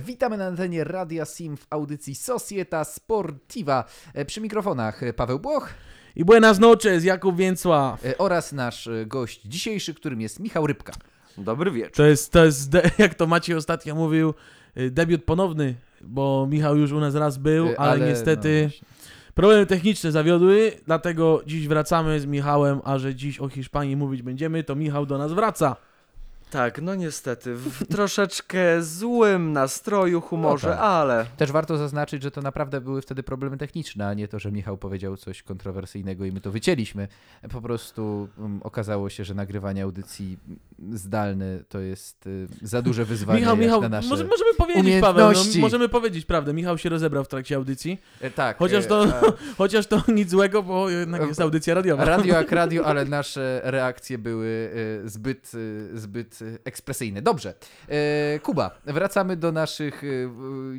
Witamy na antenie Radia Sim w audycji Societa Sportiva. Przy mikrofonach Paweł Błoch i buenas noches, Jakub Więcław. Oraz nasz gość dzisiejszy, którym jest Michał Rybka. Dobry wieczór. To jest jak to Maciej ostatnio mówił, debiut ponowny, bo Michał już u nas raz był, ale niestety... No, problemy techniczne zawiodły, dlatego dziś wracamy z Michałem, a że dziś o Hiszpanii mówić będziemy, to Michał do nas wraca. Tak, no niestety, w troszeczkę złym nastroju, humorze, no tak. Ale... Też warto zaznaczyć, że to naprawdę były wtedy problemy techniczne, a nie to, że Michał powiedział coś kontrowersyjnego i my to wycięliśmy. Po prostu okazało się, że nagrywanie audycji zdalny to jest za duże wyzwanie. Michał, na nasze możemy powiedzieć, Paweł, no, możemy powiedzieć prawdę. Michał się rozebrał w trakcie audycji. Tak. Chociaż to nic złego, bo jednak jest audycja radiowa. Radio jak radio, ale nasze reakcje były zbyt ekspresyjne. Dobrze. Kuba, wracamy do naszych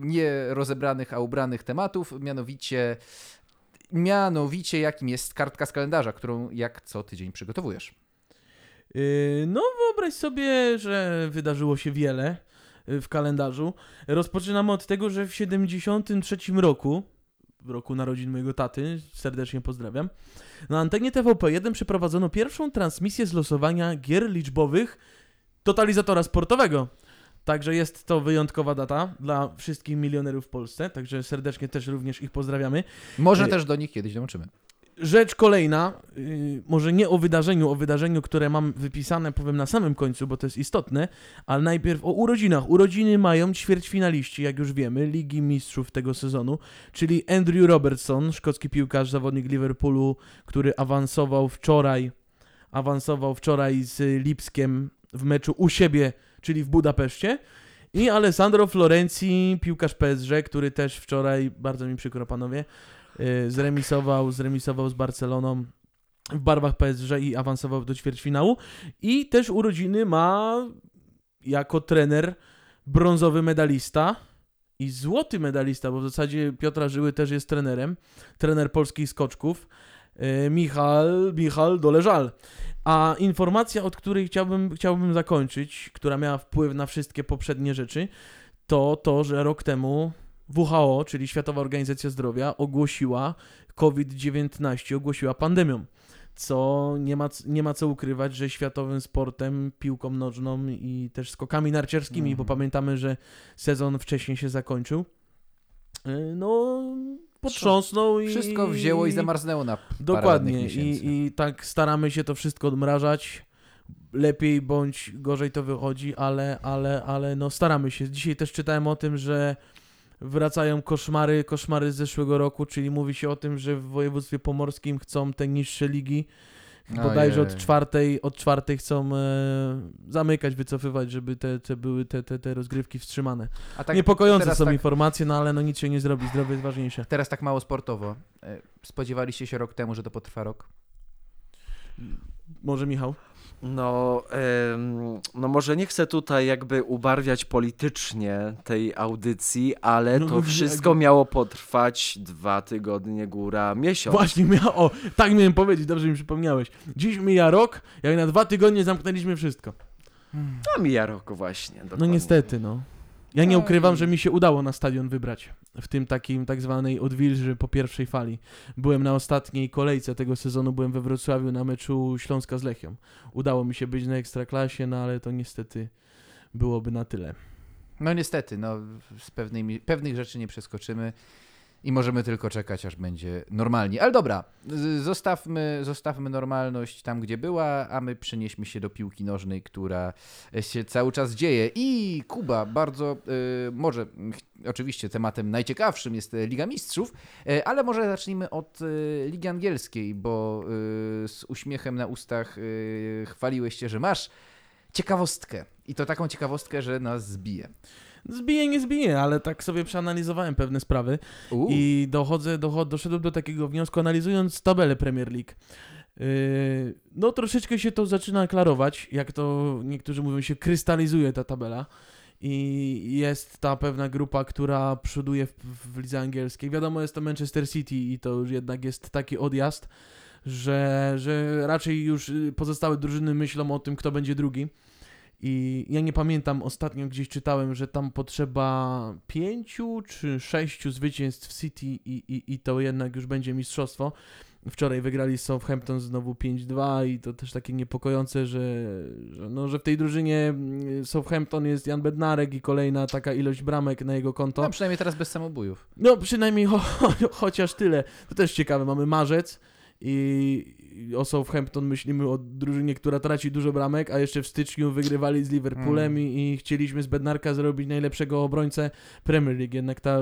nie rozebranych, a ubranych tematów, mianowicie jakim jest kartka z kalendarza, którą jak co tydzień przygotowujesz? No wyobraź sobie, że wydarzyło się wiele w kalendarzu. Rozpoczynamy od tego, że w 73 roku, w roku narodzin mojego taty, serdecznie pozdrawiam, na antenie TVP1 przeprowadzono pierwszą transmisję z losowania gier liczbowych totalizatora sportowego. Także jest to wyjątkowa data dla wszystkich milionerów w Polsce, także serdecznie też również ich pozdrawiamy. Może też do nich kiedyś dołączymy. Rzecz kolejna, może nie o wydarzeniu, które mam wypisane, powiem na samym końcu, bo to jest istotne, ale najpierw o urodzinach. Urodziny mają ćwierćfinaliści, jak już wiemy, Ligi Mistrzów tego sezonu, czyli Andrew Robertson, szkocki piłkarz, zawodnik Liverpoolu, który awansował wczoraj z Lipskiem w meczu u siebie, czyli w Budapeszcie. I Alessandro Florenzi, piłkarz PSG, który też wczoraj, bardzo mi przykro panowie, zremisował z Barceloną w barwach PSG i awansował do ćwierćfinału. I też urodziny ma jako trener brązowy medalista i złoty medalista, bo w zasadzie Piotra Żyły też jest trenerem, trener polskich skoczków, Michał Doleżal. A informacja, od której chciałbym zakończyć, która miała wpływ na wszystkie poprzednie rzeczy, to, że rok temu WHO, czyli Światowa Organizacja Zdrowia, ogłosiła COVID-19, ogłosiła pandemią, co nie ma co ukrywać, że światowym sportem, piłką nożną i też skokami narciarskimi, bo pamiętamy, że sezon wcześniej się zakończył, no potrząsnął i... Wszystko wzięło i zamarznęło na parę dokładnie miesięcy. I tak staramy się to wszystko odmrażać. Lepiej bądź gorzej to wychodzi, ale no staramy się. Dzisiaj też czytałem o tym, że wracają koszmary z zeszłego roku, czyli mówi się o tym, że w województwie pomorskim chcą te niższe ligi, bodajże od czwartej chcą zamykać, wycofywać, żeby były te rozgrywki wstrzymane. Tak, niepokojące są informacje, no ale no nic się nie zrobi, zdrowie jest ważniejsze. Teraz tak mało sportowo. Spodziewaliście się rok temu, że to potrwa rok? Może Michał? No może nie chcę tutaj jakby ubarwiać politycznie tej audycji, ale to wszystko miało potrwać 2 tygodnie, góra miesiąc. Właśnie, tak miałem powiedzieć, dobrze mi przypomniałeś. Dziś mija rok, jak na 2 tygodnie zamknęliśmy wszystko. A mija rok właśnie. Dokładnie. No niestety, no. Ja nie ukrywam, że mi się udało na stadion wybrać w tym takim tak zwanej odwilży po pierwszej fali. Byłem na ostatniej kolejce tego sezonu, byłem we Wrocławiu na meczu Śląska z Lechią. Udało mi się być na Ekstraklasie, no ale to niestety byłoby na tyle. No niestety, no z pewnych rzeczy nie przeskoczymy i możemy tylko czekać, aż będzie normalnie. Ale dobra, zostawmy normalność tam, gdzie była, a my przenieśmy się do piłki nożnej, która się cały czas dzieje. I Kuba, oczywiście tematem najciekawszym jest Liga Mistrzów, ale może zacznijmy od Ligi Angielskiej, bo z uśmiechem na ustach chwaliłeś się, że masz ciekawostkę. I to taką ciekawostkę, że nas zbije. Nie zbije, ale tak sobie przeanalizowałem pewne sprawy i doszedłem do takiego wniosku, analizując tabelę Premier League. No troszeczkę się to zaczyna klarować, jak to niektórzy mówią, się krystalizuje ta tabela i jest ta pewna grupa, która przoduje w lidze angielskiej. Wiadomo, jest to Manchester City i to już jednak jest taki odjazd, że raczej już pozostałe drużyny myślą o tym, kto będzie drugi. I ja nie pamiętam, ostatnio gdzieś czytałem, że tam potrzeba 5 czy 6 zwycięstw w City i to jednak już będzie mistrzostwo. Wczoraj wygrali z Southampton znowu 5-2 i to też takie niepokojące, że w tej drużynie Southampton jest Jan Bednarek i kolejna taka ilość bramek na jego konto. No przynajmniej teraz bez samobójów. No przynajmniej chociaż tyle. To też ciekawe, mamy marzec. I o Southampton myślimy o drużynie, która traci dużo bramek, a jeszcze w styczniu wygrywali z Liverpoolem i chcieliśmy z Bednarka zrobić najlepszego obrońcę Premier League, jednak ta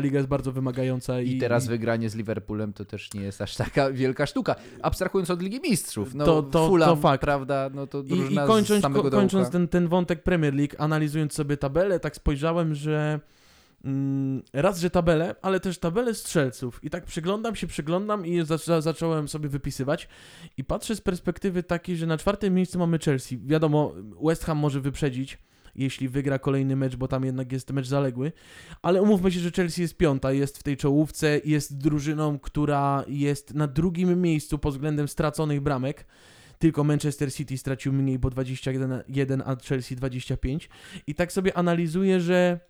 liga jest bardzo wymagająca. I teraz wygranie z Liverpoolem to też nie jest aż taka wielka sztuka, abstrahując od Ligi Mistrzów, no to Fulham, to fakt, prawda, no to drużyna z samego dołka. I kończąc ten wątek Premier League, analizując sobie tabelę, tak spojrzałem, że raz, że tabelę, ale też tabelę strzelców i tak przyglądam i zacząłem sobie wypisywać i patrzę z perspektywy takiej, że na 4. miejscu mamy Chelsea. Wiadomo, West Ham może wyprzedzić, jeśli wygra kolejny mecz, bo tam jednak jest mecz zaległy, ale umówmy się, że Chelsea jest 5, jest w tej czołówce, jest drużyną, która jest na 2. miejscu pod względem straconych bramek. Tylko Manchester City stracił mniej, bo 21, a Chelsea 25 i tak sobie analizuję, że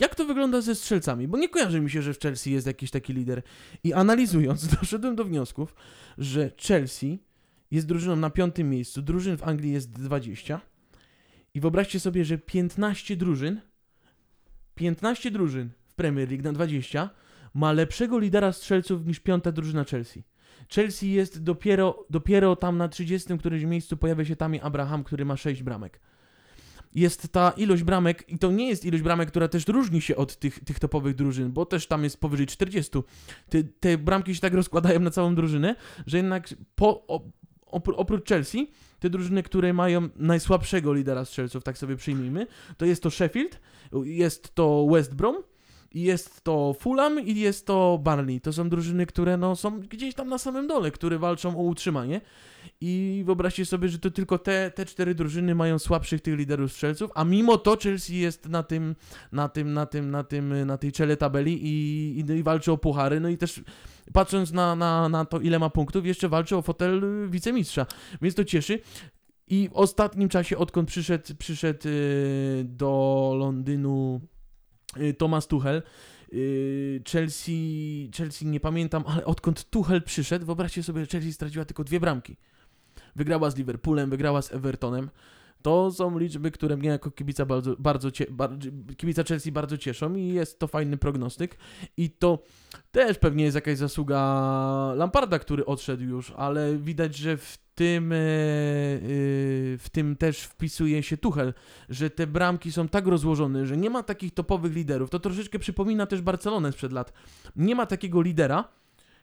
jak to wygląda ze strzelcami, bo nie kojarzy mi się, że w Chelsea jest jakiś taki lider i analizując doszedłem do wniosków, że Chelsea jest drużyną na 5. miejscu, drużyn w Anglii jest 20 i wyobraźcie sobie, że 15 drużyn w Premier League na 20 ma lepszego lidera strzelców niż 5. drużyna Chelsea. Chelsea jest dopiero tam na 30 którymś miejscu pojawia się Tammy Abraham, który ma 6 bramek. Jest ta ilość bramek i to nie jest ilość bramek, która też różni się od tych topowych drużyn, bo też tam jest powyżej 40. Te bramki się tak rozkładają na całą drużynę, że jednak oprócz Chelsea, te drużyny, które mają najsłabszego lidera strzelców, tak sobie przyjmijmy, to jest to Sheffield, jest to West Brom, jest to Fulham i jest to Burnley. To są drużyny, które są gdzieś tam na samym dole, które walczą o utrzymanie. I wyobraźcie sobie, że to tylko te 4 drużyny mają słabszych tych liderów strzelców, a mimo to Chelsea jest na tej czele tabeli i walczy o puchary. No i też patrząc na to, ile ma punktów, jeszcze walczy o fotel wicemistrza. Więc to cieszy. I w ostatnim czasie, odkąd przyszedł do Londynu Thomas Tuchel, Chelsea nie pamiętam, ale odkąd Tuchel przyszedł, wyobraźcie sobie, że Chelsea straciła tylko 2 bramki. Wygrała z Liverpoolem, wygrała z Evertonem. To są liczby, które mnie jako kibica Chelsea bardzo cieszą i jest to fajny prognostyk. I to też pewnie jest jakaś zasługa Lamparda, który odszedł już, ale widać, że w tym też wpisuje się Tuchel, że te bramki są tak rozłożone, że nie ma takich topowych liderów. To troszeczkę przypomina też Barcelonę sprzed lat. Nie ma takiego lidera,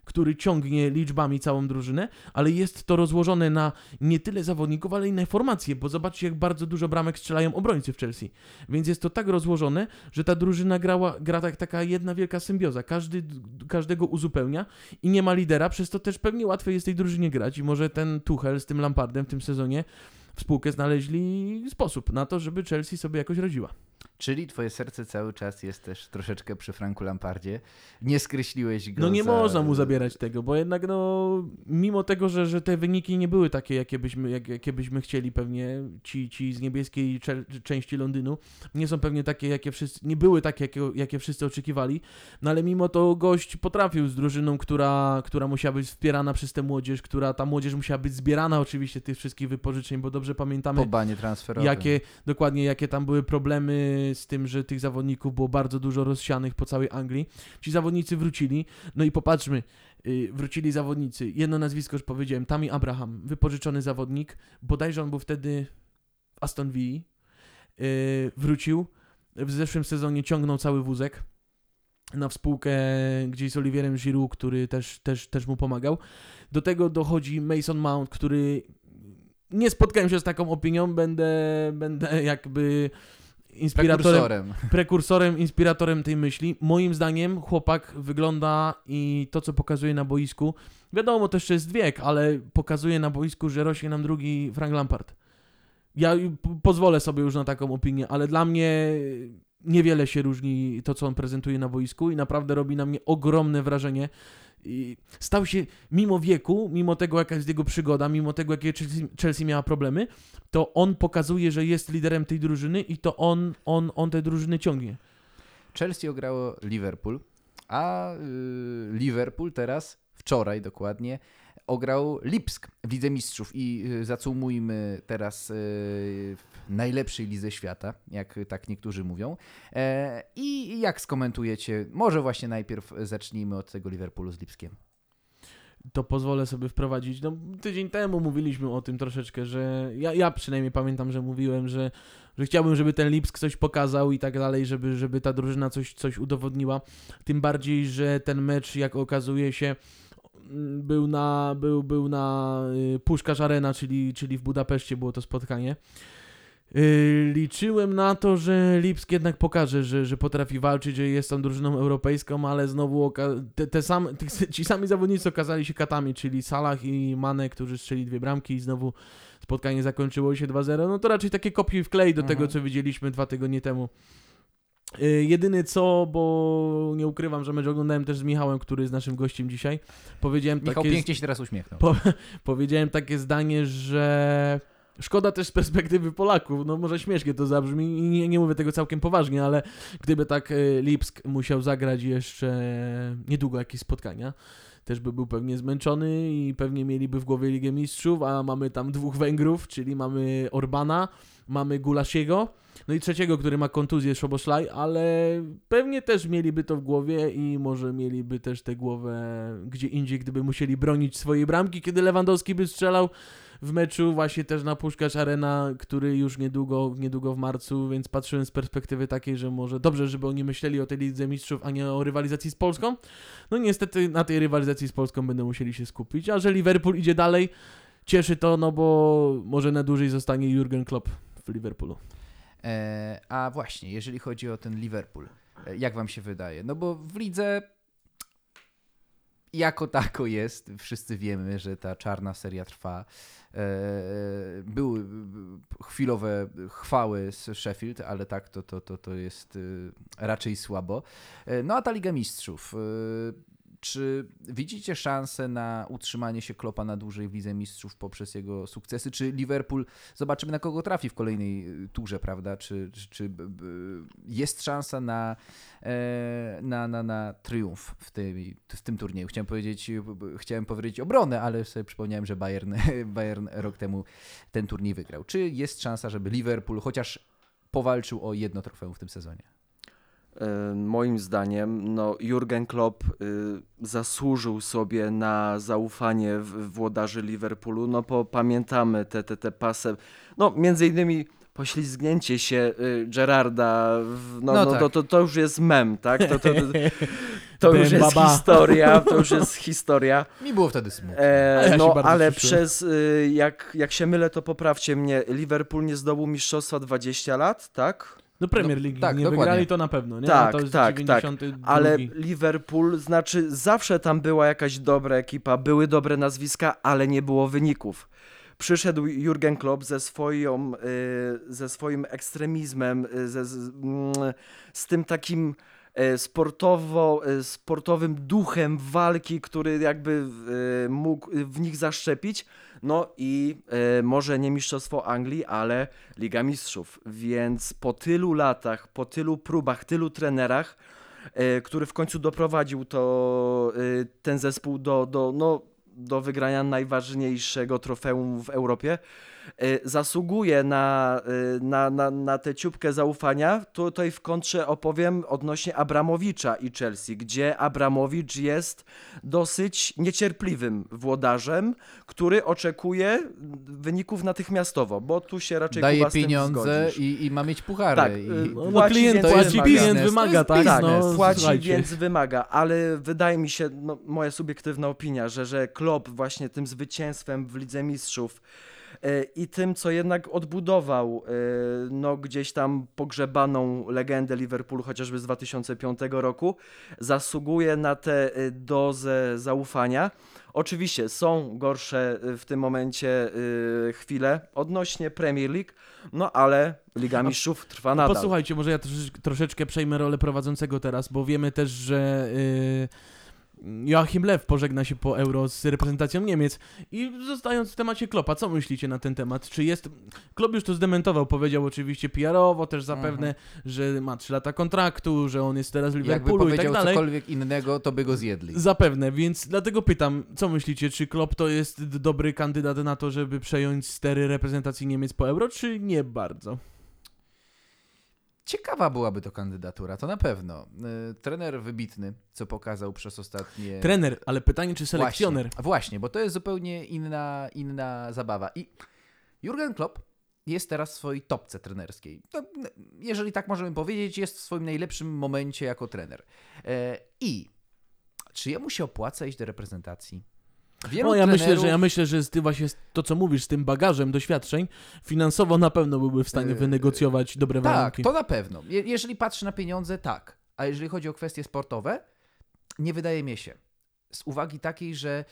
który ciągnie liczbami całą drużynę, ale jest to rozłożone na nie tyle zawodników, ale i na formacje, bo zobaczcie, jak bardzo dużo bramek strzelają obrońcy w Chelsea. Więc jest to tak rozłożone, że ta drużyna gra tak, taka jedna wielka symbioza. Każdego uzupełnia i nie ma lidera, przez to też pewnie łatwiej jest tej drużynie grać i może ten Tuchel z tym Lampardem w tym sezonie w spółkę znaleźli sposób na to, żeby Chelsea sobie jakoś rodziła. Czyli twoje serce cały czas jest też troszeczkę przy Franku Lampardzie. Nie skreśliłeś go. No nie można mu zabierać tego, bo jednak mimo tego, że te wyniki nie były takie, jakie byśmy chcieli pewnie, ci z niebieskiej części Londynu, nie są pewnie takie, jakie wszyscy oczekiwali, no ale mimo to gość potrafił z drużyną, która musiała być wspierana przez tę młodzież, ta młodzież musiała być zbierana oczywiście tych wszystkich wypożyczeń, bo dobrze pamiętamy, po banie transferowym, jakie tam były problemy z tym, że tych zawodników było bardzo dużo rozsianych po całej Anglii. Ci zawodnicy wrócili, no i popatrzmy, wrócili zawodnicy. Jedno nazwisko już powiedziałem, Tammy Abraham, wypożyczony zawodnik, bodajże on był wtedy w Aston Villa, wrócił, w zeszłym sezonie ciągnął cały wózek na współkę gdzieś z Oliwierem Giroud, który też mu pomagał. Do tego dochodzi Mason Mount, który nie spotkałem się z taką opinią, będę jakby inspiratorem tej myśli. Moim zdaniem chłopak wygląda i to, co pokazuje na boisku, wiadomo, to jeszcze jest wiek, ale pokazuje na boisku, że rośnie nam drugi Frank Lampard. Ja pozwolę sobie już na taką opinię, ale dla mnie niewiele się różni to, co on prezentuje na boisku i naprawdę robi na mnie ogromne wrażenie I stał się, mimo wieku, mimo tego, jaka jest jego przygoda, mimo tego, jakie Chelsea miała problemy, to on pokazuje, że jest liderem tej drużyny i to on te drużyny ciągnie. Chelsea ograło Liverpool, a Liverpool teraz, wczoraj dokładnie, ograł Lipsk w Lidze Mistrzów i zacumujmy teraz w najlepszej lidze świata, jak tak niektórzy mówią. I jak skomentujecie? Może właśnie najpierw zacznijmy od tego Liverpoolu z Lipskiem. To pozwolę sobie wprowadzić. No, tydzień temu mówiliśmy o tym troszeczkę, że ja przynajmniej pamiętam, że mówiłem, że chciałbym, żeby ten Lipsk coś pokazał i tak dalej, żeby ta drużyna coś udowodniła. Tym bardziej, że ten mecz, jak okazuje się, był na Puskás Aréna, czyli w Budapeszcie było to spotkanie. Liczyłem na to, że Lipsk jednak pokaże, że potrafi walczyć, że jest tam drużyną europejską, ale znowu ci sami zawodnicy okazali się katami, czyli Salah i Mane, którzy strzeli 2 bramki i znowu spotkanie zakończyło się 2-0. No to raczej takie kopiuj wklej do tego, co widzieliśmy 2 tygodnie temu. Jedyny co, bo nie ukrywam, że mecz oglądałem też z Michałem, który jest naszym gościem dzisiaj. Michał pięknie się teraz uśmiechnął. Powiedziałem takie zdanie, że szkoda też z perspektywy Polaków, no może śmiesznie to zabrzmi i nie mówię tego całkiem poważnie, ale gdyby tak Lipsk musiał zagrać jeszcze niedługo jakieś spotkania, też by był pewnie zmęczony i pewnie mieliby w głowie Ligę Mistrzów, a mamy tam 2 Węgrów, czyli mamy Orbana, mamy Gulasiego, no i trzeciego, który ma kontuzję, Szoboszlaj, ale pewnie też mieliby to w głowie i może mieliby też tę głowę gdzie indziej, gdyby musieli bronić swojej bramki, kiedy Lewandowski by strzelał w meczu właśnie też na Puskás Aréna, który już niedługo w marcu, więc patrzyłem z perspektywy takiej, że może dobrze, żeby oni myśleli o tej Lidze Mistrzów, a nie o rywalizacji z Polską. No niestety na tej rywalizacji z Polską będą musieli się skupić, a że Liverpool idzie dalej, cieszy to, no bo może na dłużej zostanie Jurgen Klopp w Liverpoolu. A właśnie, jeżeli chodzi o ten Liverpool, jak wam się wydaje? No bo w lidze jako tako jest, wszyscy wiemy, że ta czarna seria trwa. Były chwilowe chwały z Sheffield, ale tak to jest raczej słabo. No a ta Liga Mistrzów. Czy widzicie szansę na utrzymanie się Kloppa na dłużej w Lidze Mistrzów poprzez jego sukcesy? Czy Liverpool, zobaczymy na kogo trafi w kolejnej turze, prawda? Czy jest szansa na triumf w tym turnieju? Chciałem powiedzieć obronę, ale sobie przypomniałem, że Bayern rok temu ten turniej wygrał. Czy jest szansa, żeby Liverpool chociaż powalczył o jedno trofeum w tym sezonie? Moim zdaniem Jurgen Klopp zasłużył sobie na zaufanie włodarzy Liverpoolu, pamiętamy te pasy, między innymi poślizgnięcie się Gerrarda, tak. to już jest mem, tak? To już jest historia, Mi było wtedy smutno. Ale jak się mylę, to poprawcie mnie, Liverpool nie zdobył mistrzostwa 20 lat, tak? Premier League nie dokładnie. Wygrali to na pewno, nie? Tak, no to jest 92. Ale Liverpool, zawsze tam była jakaś dobra ekipa, były dobre nazwiska, ale nie było wyników. Przyszedł Jurgen Klopp ze swoim ekstremizmem, z tym takim sportowym duchem walki, który jakby mógł w nich zaszczepić. Może nie mistrzostwo Anglii, ale Liga Mistrzów. Więc po tylu latach, po tylu próbach, tylu trenerach, który w końcu doprowadził ten zespół do wygrania najważniejszego trofeum w Europie, zasługuje na tę ciupkę zaufania. Tutaj w kontrze opowiem odnośnie Abramowicza i Chelsea, gdzie Abramowicz jest dosyć niecierpliwym włodarzem, który oczekuje wyników natychmiastowo, bo tu się raczej daje pieniądze i ma mieć puchary. Tak, klient wymaga, płaci, więc wymaga, ale wydaje mi się, moja subiektywna opinia, że Klopp właśnie tym zwycięstwem w Lidze Mistrzów i tym, co jednak odbudował gdzieś tam pogrzebaną legendę Liverpoolu, chociażby z 2005 roku, zasługuje na tę dozę zaufania. Oczywiście są gorsze w tym momencie chwile odnośnie Premier League, ale Liga Mistrzów trwa nadal. Posłuchajcie, może ja troszeczkę przejmę rolę prowadzącego teraz, bo wiemy też, że Joachim Löw pożegna się po Euro z reprezentacją Niemiec. I zostając w temacie Kloppa, co myślicie na ten temat? Czy jest... Klopp już to zdementował, powiedział oczywiście PR-owo, też zapewne, że ma 3 lata kontraktu, że on jest teraz w Liverpoolu i tak dalej. Jakby powiedział cokolwiek innego, to by go zjedli. Zapewne, więc dlatego pytam, co myślicie, czy Klopp to jest dobry kandydat na to, żeby przejąć stery reprezentacji Niemiec po Euro, czy nie bardzo? Ciekawa byłaby to kandydatura, to na pewno. Trener wybitny, co pokazał przez ostatnie... Trener, ale pytanie, czy selekcjoner? Właśnie, bo to jest zupełnie inna zabawa. I Jurgen Klopp jest teraz w swojej topce trenerskiej. To, jeżeli tak możemy powiedzieć, jest w swoim najlepszym momencie jako trener. I czy jemu się opłaca iść do reprezentacji? Ja myślę, że ty właśnie to, co mówisz, z tym bagażem doświadczeń, finansowo na pewno byłby w stanie wynegocjować dobre warunki. Tak, to na pewno. Jeżeli patrzy na pieniądze, tak. A jeżeli chodzi o kwestie sportowe, nie wydaje mi się. Z uwagi takiej, że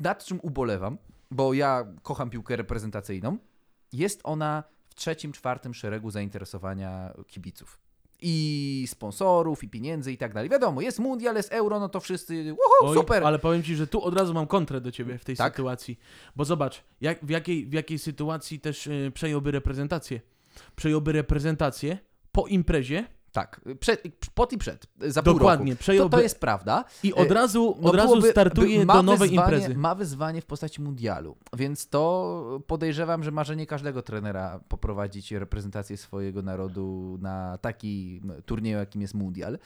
nad czym ubolewam, bo ja kocham piłkę reprezentacyjną, jest ona w 3., 4. szeregu zainteresowania kibiców. I sponsorów, i pieniędzy, i tak dalej. Wiadomo, jest mundial, jest euro, no to wszyscy super! Ale powiem ci, że tu od razu mam kontrę do ciebie w tej sytuacji. Bo zobacz, w jakiej sytuacji też przejąłby reprezentację. Przejąłby reprezentację po imprezie. Tak, przed, za pół roku. Przejąłby... To jest prawda. I od razu startuje do nowej imprezy. Ma wyzwanie w postaci mundialu, więc to podejrzewam, że marzenie każdego trenera poprowadzić reprezentację swojego narodu na taki turniej, jakim jest mundial.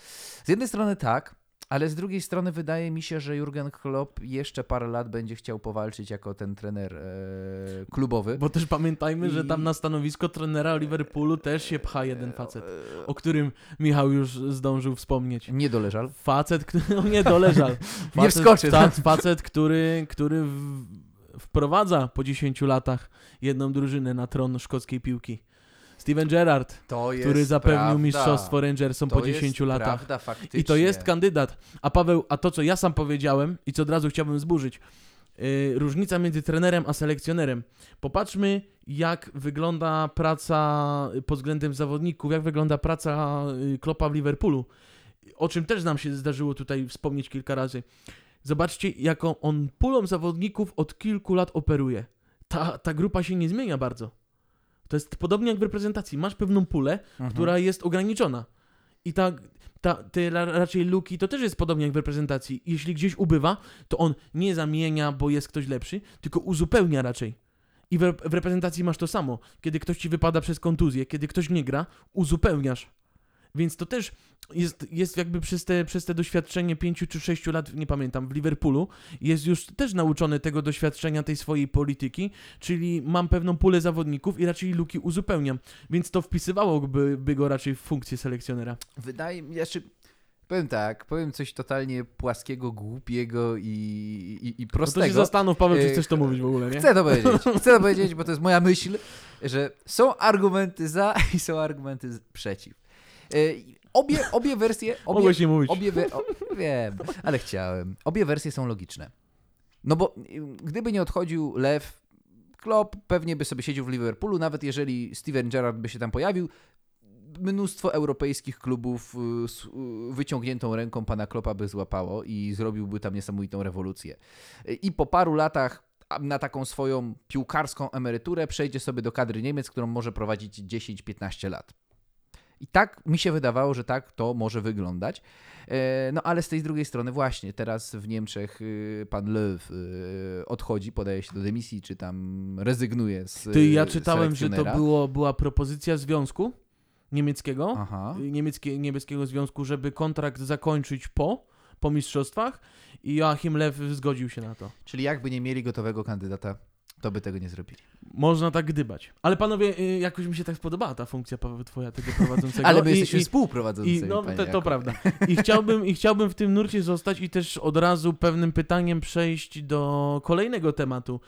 Z jednej strony tak, ale z drugiej strony wydaje mi się, że Jurgen Klopp jeszcze parę lat będzie chciał powalczyć jako ten trener klubowy. Bo też pamiętajmy, że tam na stanowisko trenera Liverpoolu też się pcha jeden facet, o którym Michał już zdążył wspomnieć. Nie doleżał. Facet, nie wskoczy. Facet, który wprowadza po 10 latach jedną drużynę na tron szkockiej piłki. Steven Gerrard, który zapewnił mistrzostwo Rangersom po 10 latach. Prawda, faktycznie. I to jest kandydat. A Paweł, to co ja sam powiedziałem i co od razu chciałbym zburzyć, różnica między trenerem a selekcjonerem. Popatrzmy, jak wygląda praca pod względem zawodników, jak wygląda praca Kloppa w Liverpoolu, o czym też nam się zdarzyło tutaj wspomnieć kilka razy. Zobaczcie, jaką on pulą zawodników od kilku lat operuje. Ta grupa się nie zmienia bardzo. To jest podobnie jak w reprezentacji. Masz pewną pulę, która jest ograniczona. I te raczej luki, to też jest podobnie jak w reprezentacji. Jeśli gdzieś ubywa, to on nie zamienia, bo jest ktoś lepszy, tylko uzupełnia raczej. I w reprezentacji masz to samo. Kiedy ktoś ci wypada przez kontuzję, kiedy ktoś nie gra, uzupełniasz. Więc to też jest jakby przez te doświadczenie 5 czy 6 lat, nie pamiętam, w Liverpoolu, jest już też nauczony tego doświadczenia, tej swojej polityki, czyli mam pewną pulę zawodników i raczej luki uzupełniam, więc to wpisywałoby go raczej w funkcję selekcjonera. Wydaje mi się, powiem coś totalnie płaskiego, głupiego i prostego. No to się zastanów, Paweł, czy chcesz to mówić w ogóle, nie? Chcę to powiedzieć, bo to jest moja myśl, że są argumenty za i są argumenty przeciw. Obie wersje... Mogłeś nie mówić. Wiem, ale chciałem. Obie wersje są logiczne. No bo gdyby nie odchodził Lew, Klopp pewnie by sobie siedział w Liverpoolu, nawet jeżeli Steven Gerrard by się tam pojawił. Mnóstwo europejskich klubów z wyciągniętą ręką pana Kloppa by złapało i zrobiłby tam niesamowitą rewolucję. I po paru latach na taką swoją piłkarską emeryturę przejdzie sobie do kadry Niemiec, którą może prowadzić 10-15 lat. I tak mi się wydawało, że tak to może wyglądać. No ale z tej drugiej strony właśnie teraz w Niemczech pan Löw odchodzi, podaje się do dymisji, czy tam rezygnuje z selekcjonera. Ja czytałem, że to była propozycja związku niemieckiego, niemieckiego związku, żeby kontrakt zakończyć po mistrzostwach i Joachim Löw zgodził się na to. Czyli jakby nie mieli gotowego kandydata, to by tego nie zrobili. Można tak gdybać. Ale panowie, jakoś mi się tak podobała ta funkcja, Paweł, twoja, tego prowadzącego. Ale my jesteśmy współprowadzącymi. No to prawda. I chciałbym w tym nurcie zostać i też od razu pewnym pytaniem przejść do kolejnego tematu.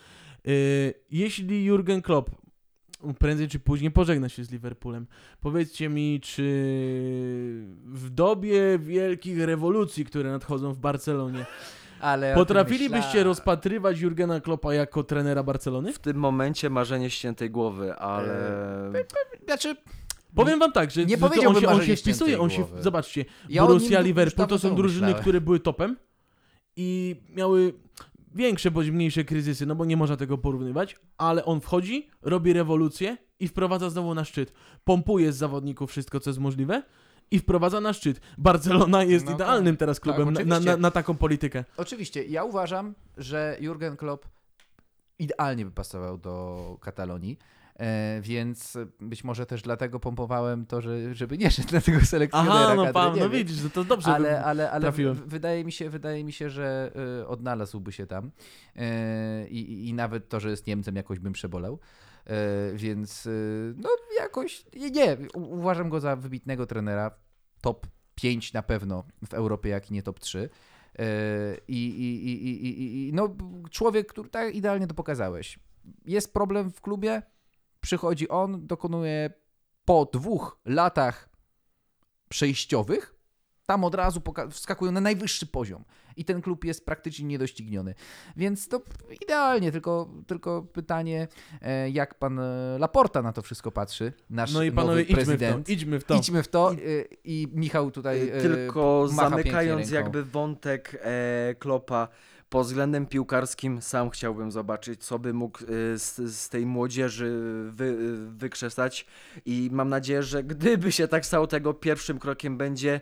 Jeśli Jurgen Klopp prędzej czy później pożegna się z Liverpoolem, powiedzcie mi, czy w dobie wielkich rewolucji, które nadchodzą w Barcelonie, potrafilibyście rozpatrywać Jurgena Kloppa jako trenera Barcelony? W tym momencie marzenie ściętej głowy, ale... Znaczy, Powiem wam tak, że on się wpisuje. Zobaczcie, Borussia, Liverpool to są drużyny, które były topem i miały większe bądź mniejsze kryzysy, no bo nie można tego porównywać, ale on wchodzi, robi rewolucję i wprowadza znowu na szczyt. Pompuje z zawodników wszystko, co jest możliwe i wprowadza na szczyt. Barcelona jest idealnym teraz klubem na taką politykę. Oczywiście, ja uważam, że Jurgen Klopp idealnie by pasował do Katalonii. Więc być może też dlatego pompowałem to, żeby nie szedł na tego selekcjonera. Aha, no pan, no widzisz, że to dobrze trafiłem. Wydaje mi się, że odnalazłby się tam i nawet to, że jest Niemcem, jakoś bym przebolał. Więc no jakoś, nie, uważam go za wybitnego trenera, top 5 na pewno w Europie, jak i nie top 3. No człowiek, który tak idealnie to pokazałeś. Jest problem w klubie, przychodzi on, dokonuje po 2 latach przejściowych, tam od razu wskakują na najwyższy poziom i ten klub jest praktycznie niedościgniony. Więc to idealnie, tylko pytanie, jak pan Laporta na to wszystko patrzy, nasz nowy prezydent. Idźmy w to. I Michał tutaj tylko zamykając jakby wątek Kloppa, pod względem piłkarskim sam chciałbym zobaczyć, co by mógł z tej młodzieży wykrzesać i mam nadzieję, że gdyby się tak stało, tego pierwszym krokiem będzie,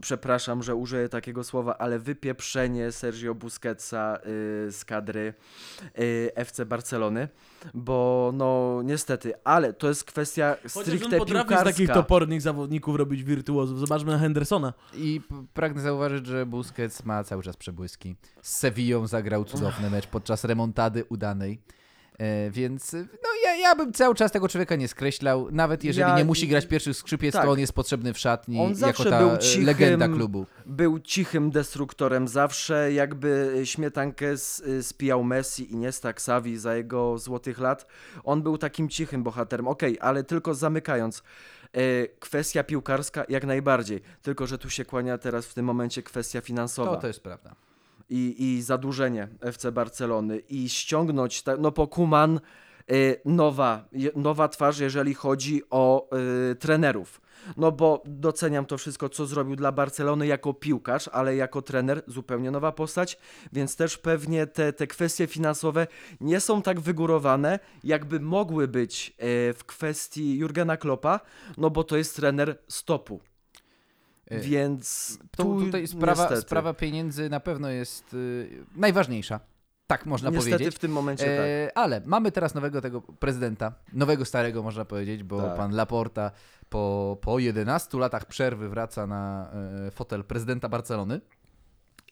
przepraszam, że użyję takiego słowa, ale wypieprzenie Sergio Busquetsa z kadry FC Barcelony, bo no niestety, ale to jest kwestia stricte piłkarska. Chociaż on potrafi z takich topornych zawodników robić wirtuozów. Zobaczmy na Hendersona. I pragnę zauważyć, że Busquets ma cały czas przebłyski. Z Sevillą zagrał cudowny mecz podczas remontady udanej. Więc no ja bym cały czas tego człowieka nie skreślał, nawet jeżeli nie musi grać pierwszych skrzypiec, tak. To on jest potrzebny w szatni, on jako ta był cichym, legenda klubu. Był cichym destruktorem zawsze, jakby śmietankę spijał Messi i Niestak Savi za jego złotych lat. On był takim cichym bohaterem, okej, ale tylko zamykając. Kwestia piłkarska jak najbardziej, tylko że tu się kłania teraz w tym momencie kwestia finansowa. To jest prawda. I zadłużenie FC Barcelony i ściągnąć, po Koeman nowa twarz, jeżeli chodzi o trenerów. No bo doceniam to wszystko, co zrobił dla Barcelony jako piłkarz, ale jako trener zupełnie nowa postać, więc też pewnie te kwestie finansowe nie są tak wygórowane, jakby mogły być w kwestii Jurgena Kloppa, no bo to jest trener stopu. Więc tutaj sprawa pieniędzy na pewno jest najważniejsza. Tak można niestety powiedzieć. W tym momencie tak. Ale mamy teraz nowego tego prezydenta, nowego starego można powiedzieć, bo tak. Pan Laporta po 11 latach przerwy wraca na fotel prezydenta Barcelony.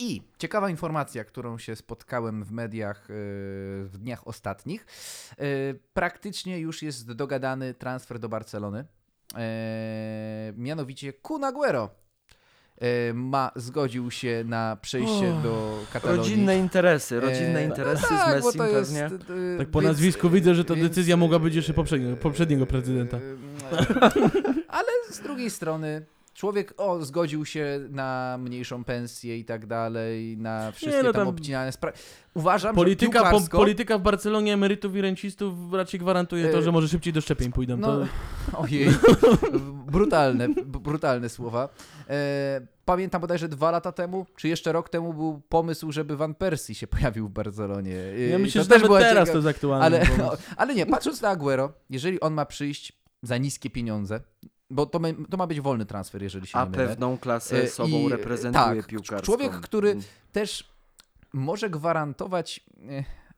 I ciekawa informacja, którą się spotkałem w mediach w dniach ostatnich. Praktycznie już jest dogadany transfer do Barcelony. Mianowicie Kun Agüero zgodził się na przejście do Katalonii. Rodzinne interesy z Messim pewnie. Tak po nazwisku widzę, że to decyzja mogła być jeszcze poprzedniego prezydenta. Ale z drugiej strony człowiek zgodził się na mniejszą pensję i tak dalej, na wszystkie tam obcinane sprawy. Uważam, polityka, że polityka w Barcelonie emerytów i rencistów raczej gwarantuje to, że może szybciej do szczepień pójdą. Ojej, brutalne słowa. Pamiętam bodajże 2 lata temu, czy jeszcze rok temu był pomysł, żeby Van Persie się pojawił w Barcelonie. Ja myślę, że też teraz to jest aktualne. Ale nie, patrząc na Agüero, jeżeli on ma przyjść za niskie pieniądze, bo to ma być wolny transfer, jeżeli się nie mylę. A pewną klasę sobą reprezentuje piłkarską. Człowiek, który też może gwarantować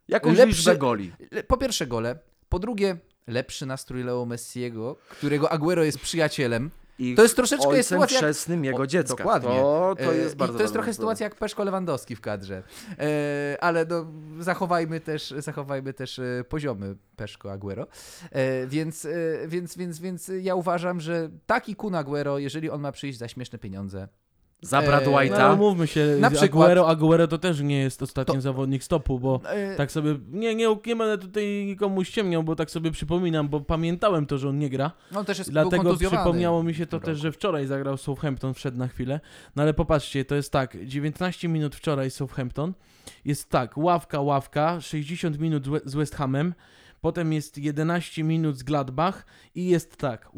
jakąś liczbę goli. Po pierwsze gole, po drugie lepszy nastrój Leo Messiego, którego Agüero jest przyjacielem. I to jest troszeczkę ojcem sytuacja chrzestnym jego dziecka. Dokładnie. To jest bardzo i to jest trochę sytuacja jak Peszko Lewandowski w kadrze. Ale zachowajmy też poziomy Peszko Agüero. Więc ja uważam, że taki Kun Agüero, jeżeli on ma przyjść za śmieszne pieniądze, za Brad White'a. No mówmy się, na przykład, Agüero to też nie jest ostatni zawodnik stopu, bo tak sobie, nie będę tutaj nikomu ściemniał, bo tak sobie przypominam, bo pamiętałem to, że on nie gra. No, też jest dlatego przypomniało mi się to też, że wczoraj zagrał Southampton, wszedł na chwilę. No ale popatrzcie, to jest tak, 19 minut wczoraj Southampton, jest tak, ławka, 60 minut z West Hamem, potem jest 11 minut z Gladbach i jest tak,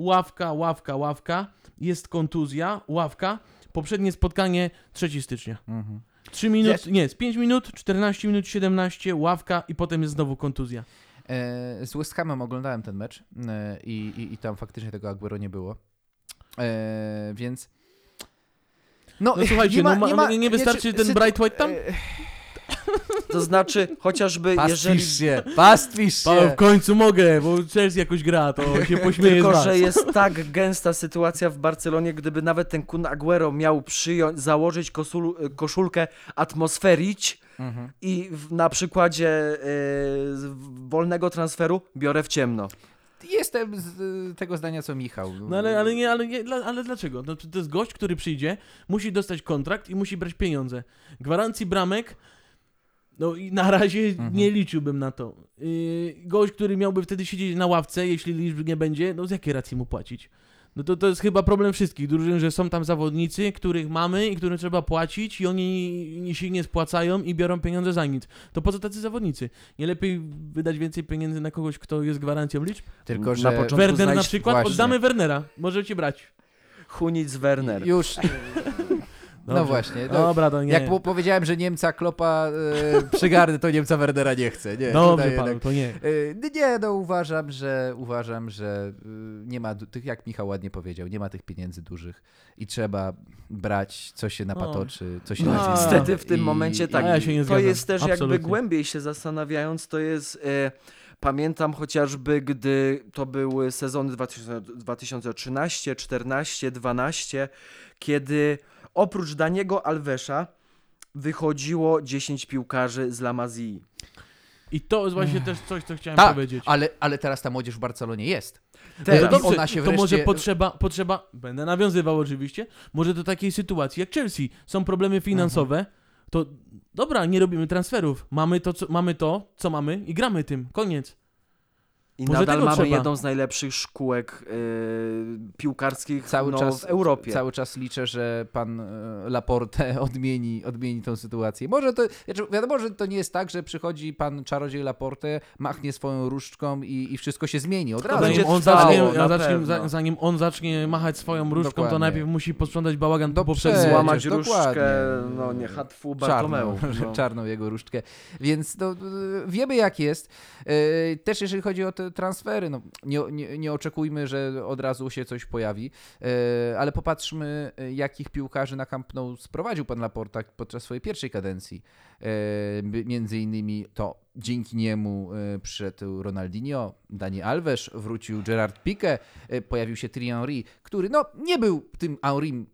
ławka, jest kontuzja, ławka, poprzednie spotkanie 3 stycznia. 3 minut, nie, z 5 minut, 14 minut, 17, ławka i potem jest znowu kontuzja. Z West Hamem oglądałem ten mecz i tam faktycznie tego Agüero nie było, więc... No słuchajcie, nie wystarczy ten Bright White tam? To znaczy, chociażby pastwisz się. Paweł, w końcu mogę, bo Chelsea jakoś gra, to się pośmieje. Tylko, że jest tak gęsta sytuacja w Barcelonie, gdyby nawet ten Kun Agüero miał założyć koszulkę Atmosferić i na przykładzie wolnego transferu biorę w ciemno. Jestem z tego zdania, co Michał. No ale dlaczego? No, to jest gość, który przyjdzie, musi dostać kontrakt i musi brać pieniądze. Gwarancji bramek, no i na razie nie liczyłbym na to. Gość, który miałby wtedy siedzieć na ławce, jeśli liczby nie będzie, no z jakiej racji mu płacić? No to jest chyba problem wszystkich drużyn, że są tam zawodnicy, których mamy i którym trzeba płacić i oni się nie spłacają i biorą pieniądze za nic. To po co tacy zawodnicy? Nie lepiej wydać więcej pieniędzy na kogoś, kto jest gwarancją liczb? Tylko, że... Werner na przykład, właśnie. Oddamy Wernera, możecie brać. Hunic Werner. Już... Dobrze. No właśnie. Dobra, to nie. Jak powiedziałem, że Niemca Kloppa przygarny, to Niemca Wernera nie chce. Nie, dobrze, Paweł, to nie. Uważam, że nie ma, jak Michał ładnie powiedział, nie ma tych pieniędzy dużych i trzeba brać, co się napatoczy, co się nazywa. Niestety w tym momencie tak. Ja się nie zgadzam. To jest też absolutnie. Jakby głębiej się zastanawiając, to jest... Pamiętam chociażby, gdy to były sezony 2013, 14, 12, kiedy... Oprócz Daniego Alvesa wychodziło 10 piłkarzy z La Masii. I to jest właśnie też coś, co chciałem powiedzieć. Ale teraz ta młodzież w Barcelonie jest. Teraz. Dobrze, ona się wreszcie... To może potrzeba, będę nawiązywał oczywiście, może do takiej sytuacji jak Chelsea. Są problemy finansowe, to dobra, nie robimy transferów. Mamy to, co mamy i gramy tym. Koniec. I może nadal mamy jedną z najlepszych szkółek piłkarskich w Europie. Cały czas liczę, że pan Laporte odmieni tą sytuację. Może to, wiadomo, że to nie jest tak, że przychodzi pan czarodziej Laporte, machnie swoją różdżką i wszystko się zmieni. Od razu. Zanim on zacznie machać swoją różdżką, dokładnie. To najpierw musi posprzątać bałagan, poprzez złamać różdżkę, no nie hatfu Bartomeu. Czarną jego różdżkę. Więc wiemy, jak jest. Też jeżeli chodzi o te transfery. No, nie oczekujmy, że od razu się coś pojawi, ale popatrzmy, jakich piłkarzy na Camp Nou sprowadził pan Laporta podczas swojej pierwszej kadencji. Między innymi to dzięki niemu przyszedł Ronaldinho, Dani Alves, wrócił Gerard Piqué, pojawił się Thierry Henry, który nie był tym Henrym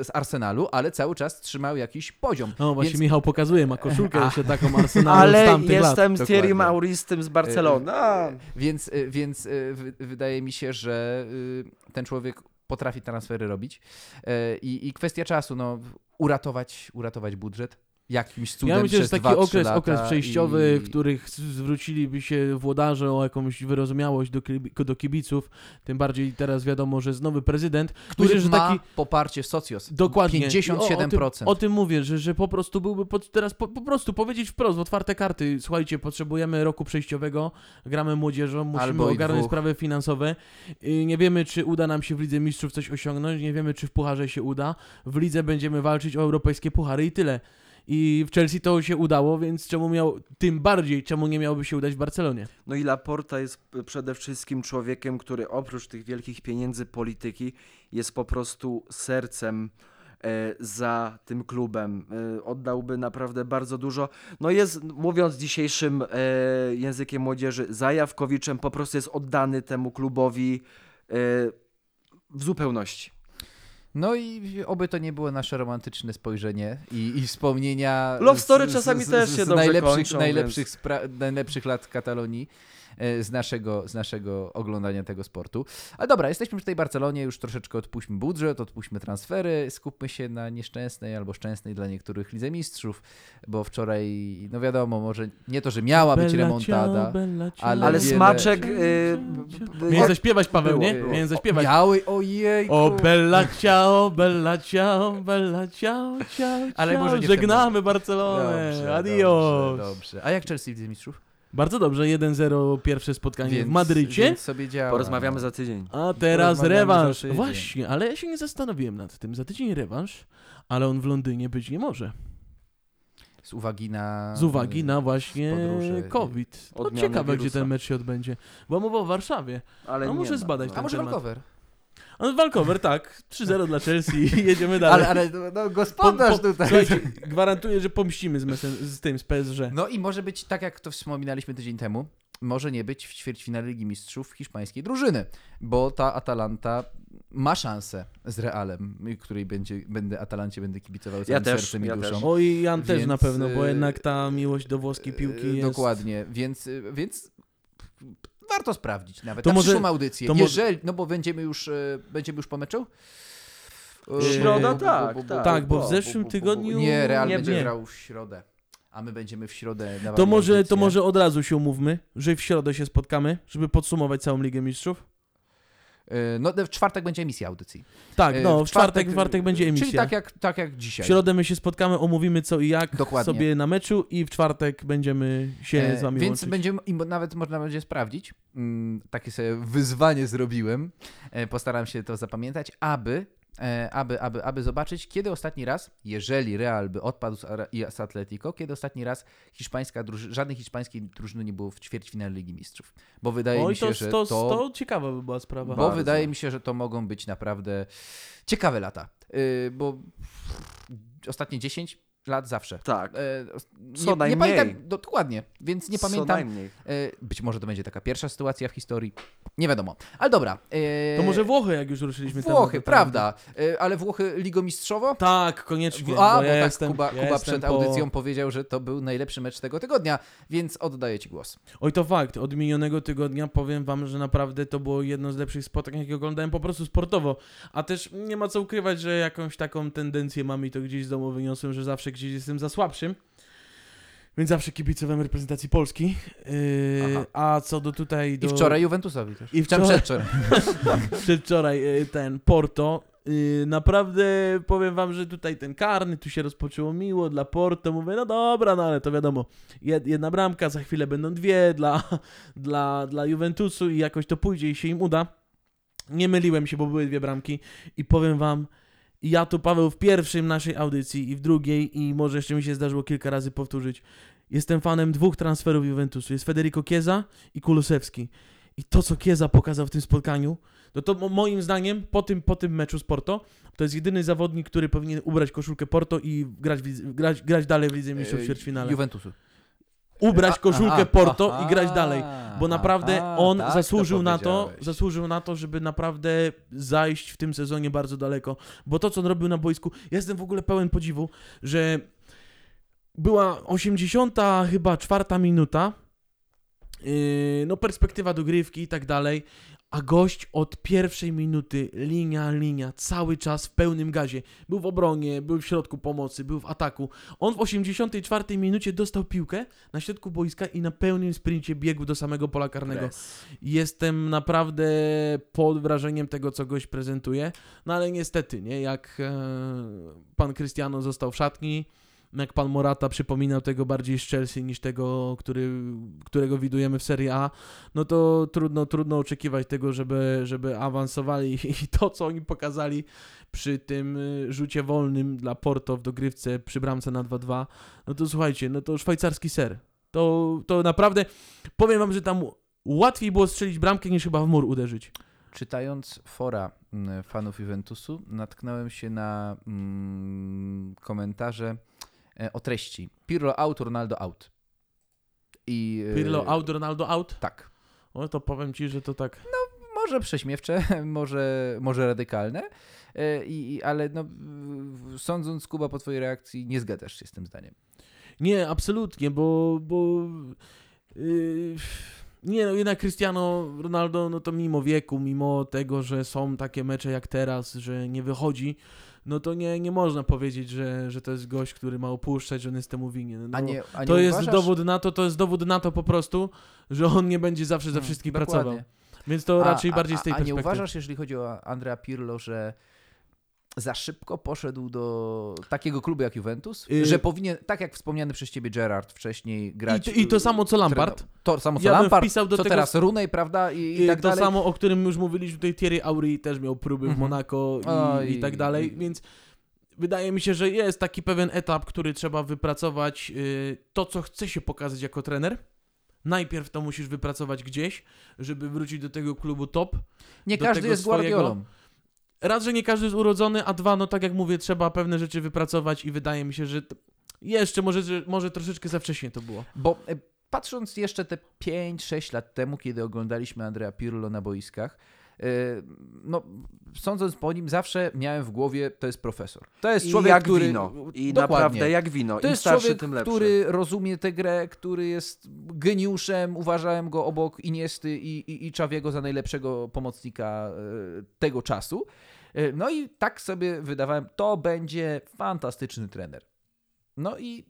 z Arsenalu, ale cały czas trzymał jakiś poziom. No właśnie, więc... Michał pokazuje, ma koszulkę jeszcze taką Arsenalu ale z tamtych lat. Ale jestem Thierry Henrym z Barcelony. Więc wydaje mi się, że ten człowiek potrafi transfery robić i kwestia czasu, uratować budżet. Jakimś cudem. Ja myślę, że taki okres przejściowy, w których zwróciliby się włodarze o jakąś wyrozumiałość do kibiców, tym bardziej teraz wiadomo, że jest nowy prezydent, który ma poparcie Socios. Dokładnie. 57%. O tym mówię, że po prostu byłby teraz po prostu powiedzieć wprost, w otwarte karty, słuchajcie, potrzebujemy roku przejściowego, gramy młodzieżą, musimy ogarnąć sprawy finansowe. Nie wiemy, czy uda nam się w Lidze Mistrzów coś osiągnąć, nie wiemy, czy w Pucharze się uda. W Lidze będziemy walczyć o europejskie puchary i tyle. I w Chelsea to się udało, więc tym bardziej czemu nie miałoby się udać w Barcelonie? No i Laporta jest przede wszystkim człowiekiem, który oprócz tych wielkich pieniędzy polityki jest po prostu sercem za tym klubem. Oddałby naprawdę bardzo dużo. No jest, mówiąc dzisiejszym językiem młodzieży, zajawkowiczem, po prostu jest oddany temu klubowi w zupełności. No i oby to nie było nasze romantyczne spojrzenie i wspomnienia Love Story czasami też się dobrze kończą, najlepszych lat Katalonii z naszego oglądania tego sportu. Ale dobra, jesteśmy przy tej Barcelonie, już troszeczkę odpuśćmy budżet, odpuśćmy transfery, skupmy się na nieszczęsnej albo szczęsnej dla niektórych Lidze Mistrzów, bo wczoraj, no wiadomo, może nie to, że miała być remontada, ale smaczek... Miałem zaśpiewać, Paweł, nie? Miałem zaśpiewać. Ojejku. O bella ciao, bella ciao, bella ciao, ciao, ciao. Ale może nie żegnamy Barcelonę, adios. Dobrze. A jak Chelsea w Lidze Mistrzów? Bardzo dobrze, 1-0 pierwsze spotkanie w Madrycie. Więc sobie działa. Porozmawiamy za tydzień. A teraz rewanż. Właśnie, ale ja się nie zastanowiłem nad tym. Za tydzień rewanż, ale on w Londynie być nie może. Z uwagi na... właśnie podróże, COVID. No ciekawe, gdzie ten mecz się odbędzie. Bo mowa o Warszawie. Ale no, muszę zbadać ten temat. A może Vancouver? No, Vancouver, tak. 3-0 dla Chelsea, jedziemy dalej. Ale no, gospodarz tutaj. Słuchajcie, gwarantuję, że pomścimy z PSG. No i może być, tak jak to wspominaliśmy tydzień temu, może nie być w ćwierćfinale Ligi Mistrzów hiszpańskiej drużyny, bo ta Atalanta ma szansę z Realem, której Atalancie będę kibicował całym sercem i duszą. O i Jan też na pewno, bo jednak ta miłość do włoskiej piłki jest... Dokładnie, więc warto sprawdzić nawet na przyszłą audycję. Jeżeli, no bo będziemy już po meczu? Środa, tak, bo w zeszłym tygodniu... Nie, Real będzie grał w środę. A my będziemy w środę... To może od razu się umówmy, że w środę się spotkamy, żeby podsumować całą Ligę Mistrzów? No, w czwartek będzie emisja audycji. Tak, no, w czwartek będzie emisja. Czyli tak jak dzisiaj. W środę my się spotkamy, omówimy co i jak. Dokładnie. Sobie na meczu i w czwartek będziemy się z wami łączyć. Więc będziemy, i nawet można będzie sprawdzić, takie sobie wyzwanie zrobiłem, postaram się to zapamiętać, aby zobaczyć, kiedy ostatni raz, jeżeli Real by odpadł z Atletico, kiedy ostatni raz żadnej hiszpańskiej drużyny nie było w ćwierćfinale Ligi Mistrzów. Bo wydaje mi się, że to ciekawa by była sprawa. Bo wydaje mi się, że to mogą być naprawdę ciekawe lata. Bo ostatnie 10 lat zawsze. Tak. Nie pamiętam dokładnie, więc nie pamiętam. Być może to będzie taka pierwsza sytuacja w historii. Nie wiadomo. Ale dobra. To może Włochy, jak już ruszyliśmy. Włochy, prawda. Ale Włochy ligomistrzowo? Tak, koniecznie. Kuba przed audycją powiedział, że to był najlepszy mecz tego tygodnia, więc oddaję ci głos. Oj, to fakt. Od minionego tygodnia powiem wam, że naprawdę to było jedno z lepszych spotkań, jakie oglądałem po prostu sportowo. A też nie ma co ukrywać, że jakąś taką tendencję mam i to gdzieś z domu wyniosłem, że zawsze gdzieś jestem za słabszym. Więc zawsze kibicowałem reprezentacji Polski. A co do tutaj... I wczoraj Juventusowi też. I przedwczoraj ten Porto. Naprawdę powiem wam, że tutaj ten karny, tu się rozpoczęło miło dla Porto. Mówię, no dobra, no ale to wiadomo. Jedna bramka, za chwilę będą dwie dla Juventusu i jakoś to pójdzie i się im uda. Nie myliłem się, bo były dwie bramki. I powiem wam, ja tu, Paweł, w pierwszym naszej audycji i w drugiej, i może jeszcze mi się zdarzyło kilka razy powtórzyć, jestem fanem dwóch transferów Juventusu. Jest Federico Chiesa i Kulusewski. I to, co Chiesa pokazał w tym spotkaniu, to moim zdaniem po tym meczu z Porto, to jest jedyny zawodnik, który powinien ubrać koszulkę Porto i grać dalej w Lidze Mistrzów w ćwierćfinale. Juventusu. Ubrać koszulkę Porto i grać dalej, bo naprawdę on zasłużył na to, żeby naprawdę zajść w tym sezonie bardzo daleko, bo to, co on robił na boisku, ja jestem w ogóle pełen podziwu, że była 84 minuta, no perspektywa dogrywki i tak dalej, a gość od pierwszej minuty, linia, cały czas w pełnym gazie. Był w obronie, był w środku pomocy, był w ataku. On w 84 minucie dostał piłkę na środku boiska i na pełnym sprincie biegł do samego pola karnego. Jestem naprawdę pod wrażeniem tego, co gość prezentuje. No ale niestety, nie? Jak pan Cristiano został w szatni, jak pan Morata przypominał tego bardziej z Chelsea niż tego, którego widujemy w Serie A, no to trudno oczekiwać tego, żeby awansowali i to, co oni pokazali przy tym rzucie wolnym dla Porto w dogrywce przy bramce na 2-2, no to słuchajcie, no to szwajcarski ser. To naprawdę, powiem wam, że tam łatwiej było strzelić bramkę niż chyba w mur uderzyć. Czytając fora fanów Juventusu, natknąłem się na komentarze o treści. Pirlo out, Ronaldo out. Pirlo out, Ronaldo out? Tak. No to powiem ci, że to tak... No może prześmiewcze, może radykalne, ale no, sądząc, Kuba, po twojej reakcji, nie zgadzasz się z tym zdaniem. Nie, absolutnie, bo nie, no jednak Cristiano Ronaldo, no to mimo wieku, mimo tego, że są takie mecze jak teraz, że nie wychodzi, no to nie można powiedzieć, że to jest gość, który ma opuszczać, że on jest temu winien. No, a nie to jest dowód na to, po prostu, że on nie będzie zawsze za wszystkich pracował. Więc to raczej bardziej z tej perspektywy. A nie uważasz, jeżeli chodzi o Andrea Pirlo, że za szybko poszedł do takiego klubu jak Juventus, że powinien, tak jak wspomniany przez ciebie Gerrard wcześniej grać. I to samo co Lampard. To samo co Lampard, wpisał do co tego... teraz Rooney, prawda? I tak to dalej. To samo, o którym już mówiliśmy, tutaj Thierry Aurier też miał próby w Monako i tak dalej, więc... Wydaje mi się, że jest taki pewien etap, który trzeba wypracować. To, co chce się pokazać jako trener, najpierw to musisz wypracować gdzieś, żeby wrócić do tego klubu top. Nie każdy jest Guardiolą. Raz, że nie każdy jest urodzony, a dwa, no tak jak mówię, trzeba pewne rzeczy wypracować i wydaje mi się, że jeszcze może troszeczkę za wcześnie to było. Bo patrząc jeszcze te 5-6 lat temu, kiedy oglądaliśmy Andrea Pirlo na boiskach, no, sądząc po nim, zawsze miałem w głowie, to jest profesor. To jest człowiek, jak który... wino. I dokładnie. Naprawdę jak wino. To Im jest starszy, człowiek, tym lepszy. Który rozumie tę grę, który jest geniuszem. Uważałem go obok Iniesty i Xaviego za najlepszego pomocnika tego czasu. No i tak sobie wydawałem, to będzie fantastyczny trener. No i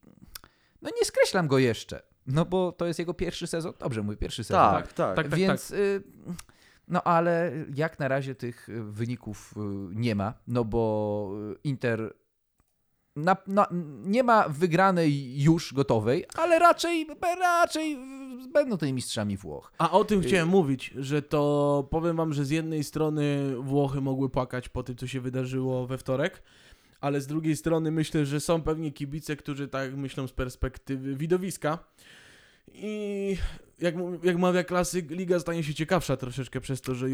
no nie skreślam go jeszcze, no bo to jest jego pierwszy sezon. Dobrze, mój pierwszy sezon. Tak. Więc... Tak. No ale jak na razie tych wyników nie ma, no bo Inter nie ma wygranej już gotowej, ale raczej będą tymi mistrzami Włoch. A o tym chciałem mówić, że to powiem wam, że z jednej strony Włochy mogły płakać po tym, co się wydarzyło we wtorek, ale z drugiej strony myślę, że są pewnie kibice, którzy tak myślą z perspektywy widowiska. I jak mawia klasyk, liga stanie się ciekawsza troszeczkę przez to, że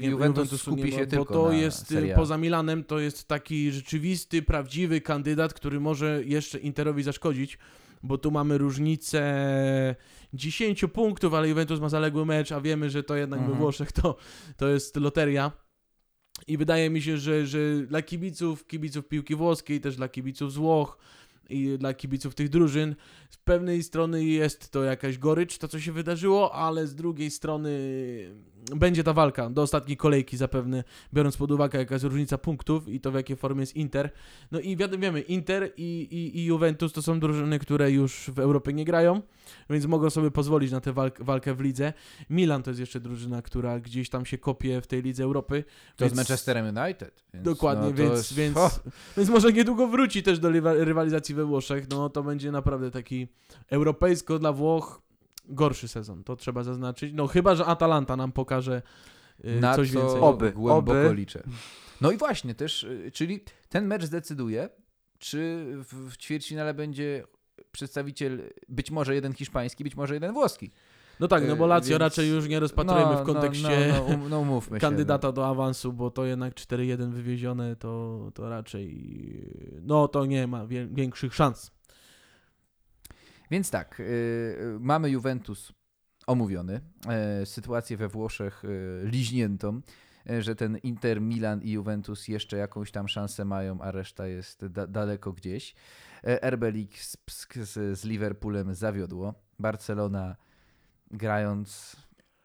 Juventus skupi się tylko na Serie A. Bo to jest, poza Milanem, to jest taki rzeczywisty, prawdziwy kandydat, który może jeszcze Interowi zaszkodzić, bo tu mamy różnicę 10 punktów, ale Juventus ma zaległy mecz, a wiemy, że to jednak we Włoszech to jest loteria. I wydaje mi się, że dla kibiców piłki włoskiej, też dla kibiców z Włoch, i dla kibiców tych drużyn z pewnej strony jest to jakaś gorycz, to co się wydarzyło, ale z drugiej strony będzie ta walka do ostatniej kolejki zapewne, biorąc pod uwagę jaka jest różnica punktów i to w jakiej formie jest Inter. No i wiemy, Inter i Juventus to są drużyny, które już w Europie nie grają, więc mogą sobie pozwolić na tę walkę w lidze. Milan to jest jeszcze drużyna, która gdzieś tam się kopie w tej lidze Europy. To z Manchesterem United. Więc dokładnie, no więc może niedługo wróci też do rywalizacji we Włoszech. No to będzie naprawdę taki europejsko dla Włoch gorszy sezon, to trzeba zaznaczyć. No chyba, że Atalanta nam pokaże coś więcej. Głęboko liczę. No i właśnie też, czyli ten mecz zdecyduje, czy w ćwierćfinale będzie przedstawiciel, być może jeden hiszpański, być może jeden włoski. No tak, no bo Lazio więc... raczej już nie rozpatrujemy w kontekście umówmy się, kandydata do awansu, bo to jednak 4-1 wywiezione, to raczej to nie ma większych szans. Więc tak, mamy Juventus omówiony, sytuację we Włoszech liźniętą, że ten Inter, Milan i Juventus jeszcze jakąś tam szansę mają, a reszta jest daleko gdzieś. RB Leipzig z Liverpoolem zawiodło, Barcelona grając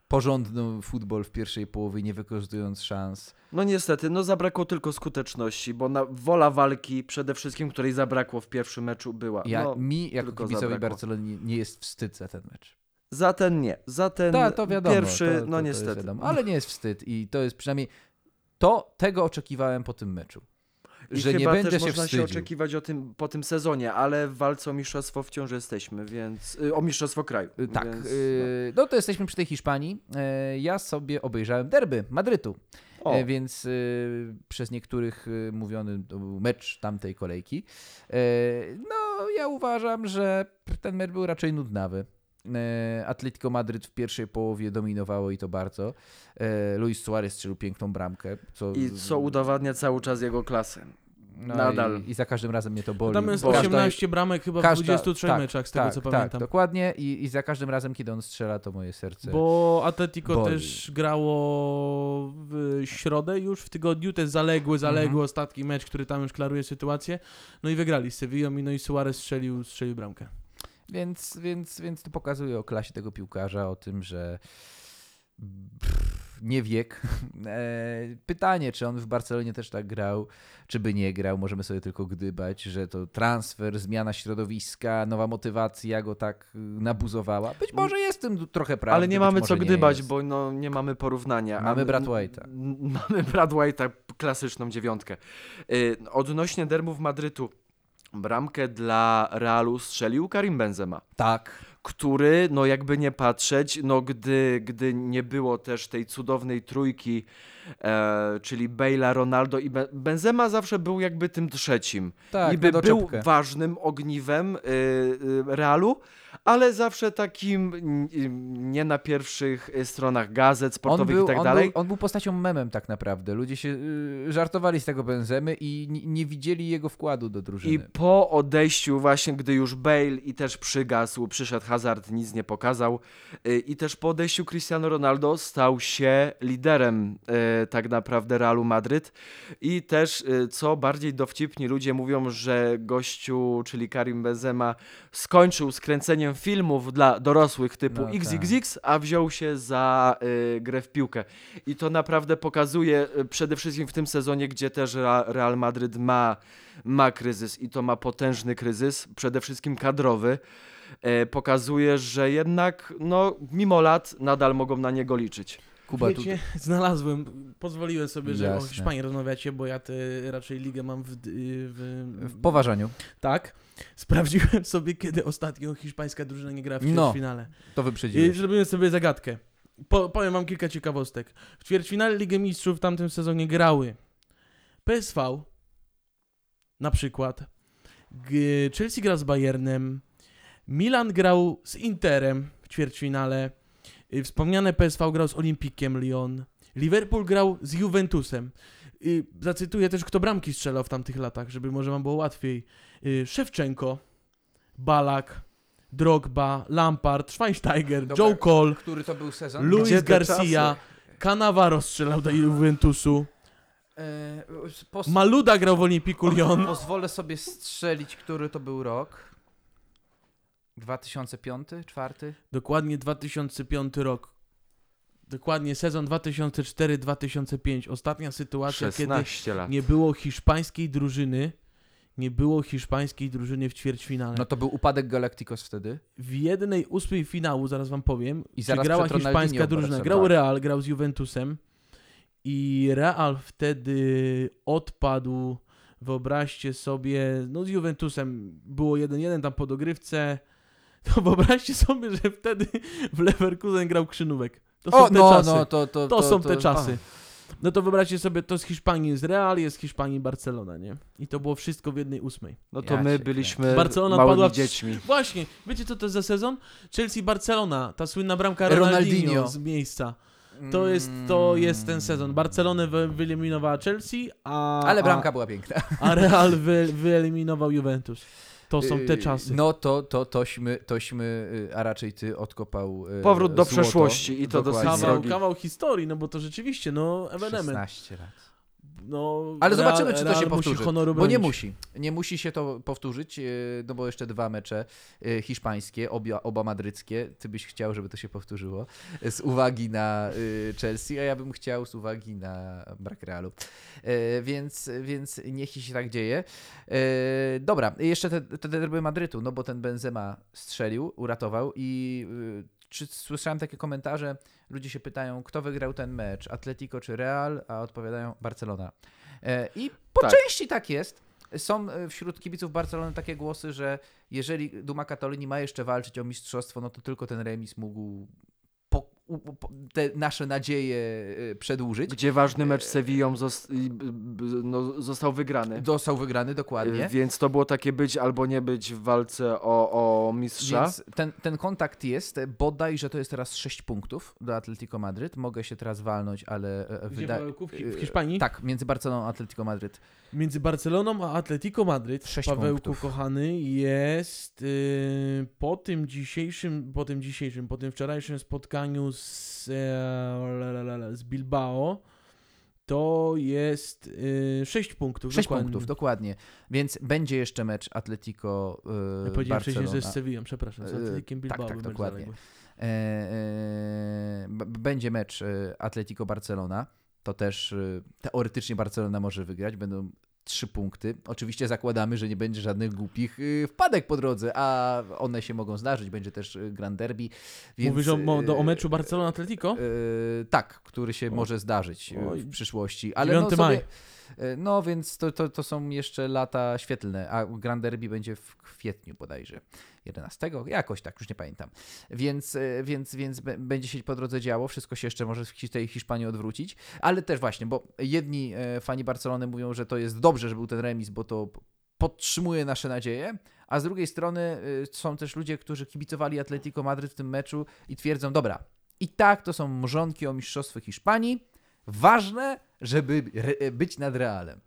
porządny futbol w pierwszej połowie, nie wykorzystując szans. No niestety, zabrakło tylko skuteczności, bo wola walki przede wszystkim, której zabrakło w pierwszym meczu, była. Mi jako kibicowi Barcelony nie jest wstyd za ten mecz. Za ten nie. Za ten to wiadomo, pierwszy, niestety. Wiadomo, ale nie jest wstyd i to jest przynajmniej tego oczekiwałem po tym meczu. I że chyba nie będę też się można wstydził. Się oczekiwać po tym sezonie, ale w walce o mistrzostwo wciąż jesteśmy, więc o mistrzostwo kraju. Tak. Więc, to jesteśmy przy tej Hiszpanii. Ja sobie obejrzałem derby Madrytu, więc przez niektórych mówiony mecz tamtej kolejki. Ja uważam, że ten mecz był raczej nudnawy. Atlético Madryt w pierwszej połowie dominowało i to bardzo. Luis Suarez strzelił piękną bramkę. Co udowadnia cały czas jego klasę. Nadal. I za każdym razem mnie to boli. Tam jest 18 bramek chyba w 23 meczach, z tego co pamiętam. Tak, dokładnie. I za każdym razem, kiedy on strzela, to moje serce bo Atletico boli. Też grało w środę już w tygodniu, ten zaległy ostatni mecz, który tam już klaruje sytuację. No i wygrali z Sevillą i Suarez strzelił bramkę. Więc to pokazuje o klasie tego piłkarza, o tym, że nie wiek. Pytanie, czy on w Barcelonie też tak grał, czy by nie grał. Możemy sobie tylko gdybać, że to transfer, zmiana środowiska, nowa motywacja go tak nabuzowała. Być może jest tym trochę prawdy. Ale nie mamy co gdybać, bo no, nie mamy porównania. Mamy Brad White'a. Mamy Brad White'a, klasyczną dziewiątkę. Odnośnie dermów Madrytu, bramkę dla Realu strzelił Karim Benzema. Tak. Który, no jakby nie patrzeć, no gdy nie było też tej cudownej trójki, czyli Bale'a, Ronaldo i Benzema zawsze był jakby tym trzecim. Tak, niby był czapkę. Ważnym ogniwem Realu, ale zawsze takim nie na pierwszych stronach gazet sportowych i tak dalej. On był postacią memem tak naprawdę. Ludzie się żartowali z tego Benzemy i nie widzieli jego wkładu do drużyny. I po odejściu właśnie, gdy już Bale i też przygasł, przyszedł Hazard, nic nie pokazał. I też po odejściu Cristiano Ronaldo stał się liderem tak naprawdę Realu Madryt. I też, co bardziej dowcipni ludzie mówią, że gościu, czyli Karim Benzema, skończył z kręceniem filmów dla dorosłych typu no, XXX, a wziął się za grę w piłkę. I to naprawdę pokazuje przede wszystkim w tym sezonie, gdzie też Real Madryt ma kryzys i to ma potężny kryzys, przede wszystkim kadrowy. Pokazuje, że jednak no, mimo lat nadal mogą na niego liczyć. Kuba, wiecie, znalazłem, pozwoliłem sobie, że o Hiszpanii rozmawiacie, bo ja raczej ligę mam w poważaniu. Tak. Sprawdziłem sobie, kiedy ostatnio hiszpańska drużyna nie gra w ćwierćfinale. No, to wyprzedziłeś. Zrobiłem sobie zagadkę. Powiem wam kilka ciekawostek. W ćwierćfinale Ligi Mistrzów w tamtym sezonie grały PSV na przykład. Chelsea gra z Bayernem. Milan grał z Interem w ćwierćfinale. Wspomniane PSV grał z Olimpikiem Lyon. Liverpool grał z Juventusem. Zacytuję też, kto bramki strzelał w tamtych latach, żeby może wam było łatwiej. Szewczenko, Balak, Drogba, Lampard, Schweinsteiger, Joe Cole, który to był sezon? Luis Garcia, Cannavaro strzelał do Juventusu. Maluda grał w Olimpiku Lyon. Pozwolę sobie strzelić, który to był rok. 2005, 2004? Dokładnie 2005 rok. Dokładnie sezon 2004-2005. Ostatnia sytuacja, kiedy lat. nie było hiszpańskiej drużyny w ćwierćfinale. No to był upadek Galacticos wtedy? W 1/8 finału, zaraz wam powiem, grała hiszpańska drużyna. Grał Real, grał z Juventusem i Real wtedy odpadł, wyobraźcie sobie, no z Juventusem było 1-1 tam po dogrywce. To wyobraźcie sobie, że wtedy w Leverkusen grał Krzynówek. To są te czasy. No to wyobraźcie sobie, to z Hiszpanii jest Real, jest z Hiszpanii Barcelona, nie? I to było wszystko w 1/8. No to my byliśmy Barcelona małymi dziećmi. Właśnie, wiecie co to jest za sezon? Chelsea-Barcelona, ta słynna bramka Ronaldinho z miejsca. To jest ten sezon. Barcelonę wyeliminowała Chelsea, ale bramka była piękna. A Real wyeliminował Juventus. To są te czasy. No tośmy, a raczej ty odkopał powrót do złoto. Przeszłości i to do kawał historii, no bo to rzeczywiście, no ewenement. 16 lat. No, ale zobaczymy, czy to się powtórzy, bo nie musi się to powtórzyć, no bo jeszcze 2 mecze hiszpańskie, oba madryckie, ty byś chciał, żeby to się powtórzyło z uwagi na Chelsea, a ja bym chciał z uwagi na brak Realu, więc niech się tak dzieje. Dobra, jeszcze te derby Madrytu, no bo ten Benzema strzelił, uratował i czy słyszałem takie komentarze, ludzie się pytają, kto wygrał ten mecz, Atletico czy Real, a odpowiadają Barcelona. I po części tak jest. Są wśród kibiców Barcelony takie głosy, że jeżeli Duma Katolini ma jeszcze walczyć o mistrzostwo, no to tylko ten remis mógł te nasze nadzieje przedłużyć. Gdzie ważny mecz z Sewillą został wygrany. Został wygrany, dokładnie. Więc to było takie być albo nie być w walce o mistrza. Więc ten kontakt jest, bodaj, że to jest teraz 6 punktów do Atlético Madryt. Mogę się teraz walnąć, ale w Hiszpanii? Tak, między Barceloną a Atlético Madryt. Między Barceloną a Atlético Madryt, 6 Pawełku punktów. Kochany, jest po tym wczorajszym spotkaniu z Bilbao, to jest 6 punktów. 6 dokładnie. Punktów, dokładnie. Więc będzie jeszcze mecz Atlético Barcelona. Powiedziałem wcześniej, że z Sevillą, przepraszam, z Atléticiem Bilbao. Tak, dokładnie. Będzie mecz Atlético Barcelona. To też teoretycznie Barcelona może wygrać. Będą 3 punkty. Oczywiście zakładamy, że nie będzie żadnych głupich wpadek po drodze, a one się mogą zdarzyć. Będzie też Grand Derby. Więc... Mówisz o meczu Barcelona-Atletico? Tak, który się może zdarzyć w przyszłości. Ale 9 maja. No więc to są jeszcze lata świetlne, a Grand Derby będzie w kwietniu bodajże, 11, jakoś tak, już nie pamiętam. Więc będzie się po drodze działo, wszystko się jeszcze może w tej Hiszpanii odwrócić, ale też właśnie, bo jedni fani Barcelony mówią, że to jest dobrze, że był ten remis, bo to podtrzymuje nasze nadzieje, a z drugiej strony są też ludzie, którzy kibicowali Atlético Madryt w tym meczu i twierdzą, dobra, i tak to są mrzonki o mistrzostwo Hiszpanii, ważne, żeby być nad Realem.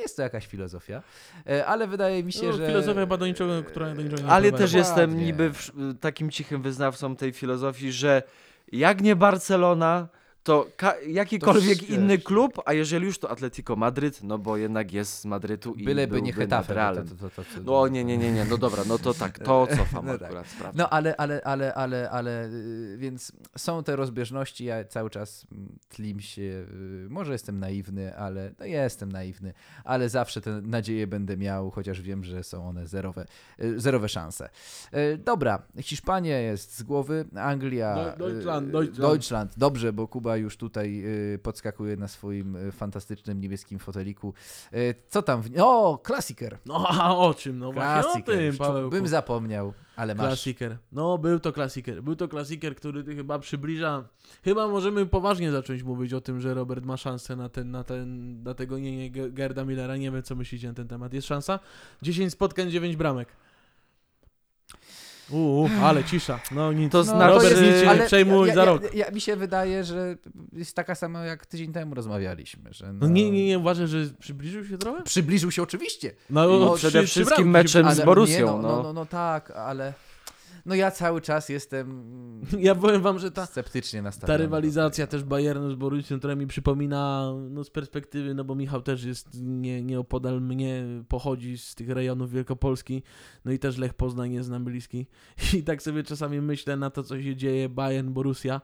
Jest to jakaś filozofia, ale wydaje mi się, że... Filozofia chyba do niczego, która do niczego nie ale też jestem niby takim cichym wyznawcą tej filozofii, że jak nie Barcelona, to jakikolwiek to inny klub, a jeżeli już to Atlético Madryt, no bo jednak jest z Madrytu i byleby nie Getafe. No nie, no dobra, no to tak, to cofam no akurat tak. Sprawę. No ale, więc są te rozbieżności, ja cały czas tlim się, może jestem naiwny, ale no jestem naiwny, ale zawsze te nadzieje będę miał, chociaż wiem, że są one zerowe szanse. Dobra, Hiszpania jest z głowy, Anglia, Deutschland, dobrze, bo Kuba już tutaj podskakuje na swoim fantastycznym niebieskim foteliku. Co tam? O, klasiker. No, a o czym? No właśnie o tym, Pawełku. Bym zapomniał, ale masz. Klasiker. No, był to klasiker, który chyba przybliża. Chyba możemy poważnie zacząć mówić o tym, że Robert ma szansę na tego Gerda Millera. Nie wiem, co myślicie na ten temat. Jest szansa? 10 spotkań, 9 bramek. Ale cisza. No nic. To znaczy, Robert, nic się nie przejmuj za rok. Mi się wydaje, że jest taka sama jak tydzień temu rozmawialiśmy. Że no... Nie, uważasz, że przybliżył się trochę? Przybliżył się oczywiście. No przede wszystkim meczem z Borussią. No tak, ale... No ja cały czas jestem... Ja powiem wam, że sceptycznie nastawiony. Ta rywalizacja też Bayernu z Borussią, która mi przypomina z perspektywy, bo Michał też jest nieopodal mnie, pochodzi z tych rejonów Wielkopolski, no i też Lech Poznań jest nam bliski. I tak sobie czasami myślę na to, co się dzieje Bayern-Borussia.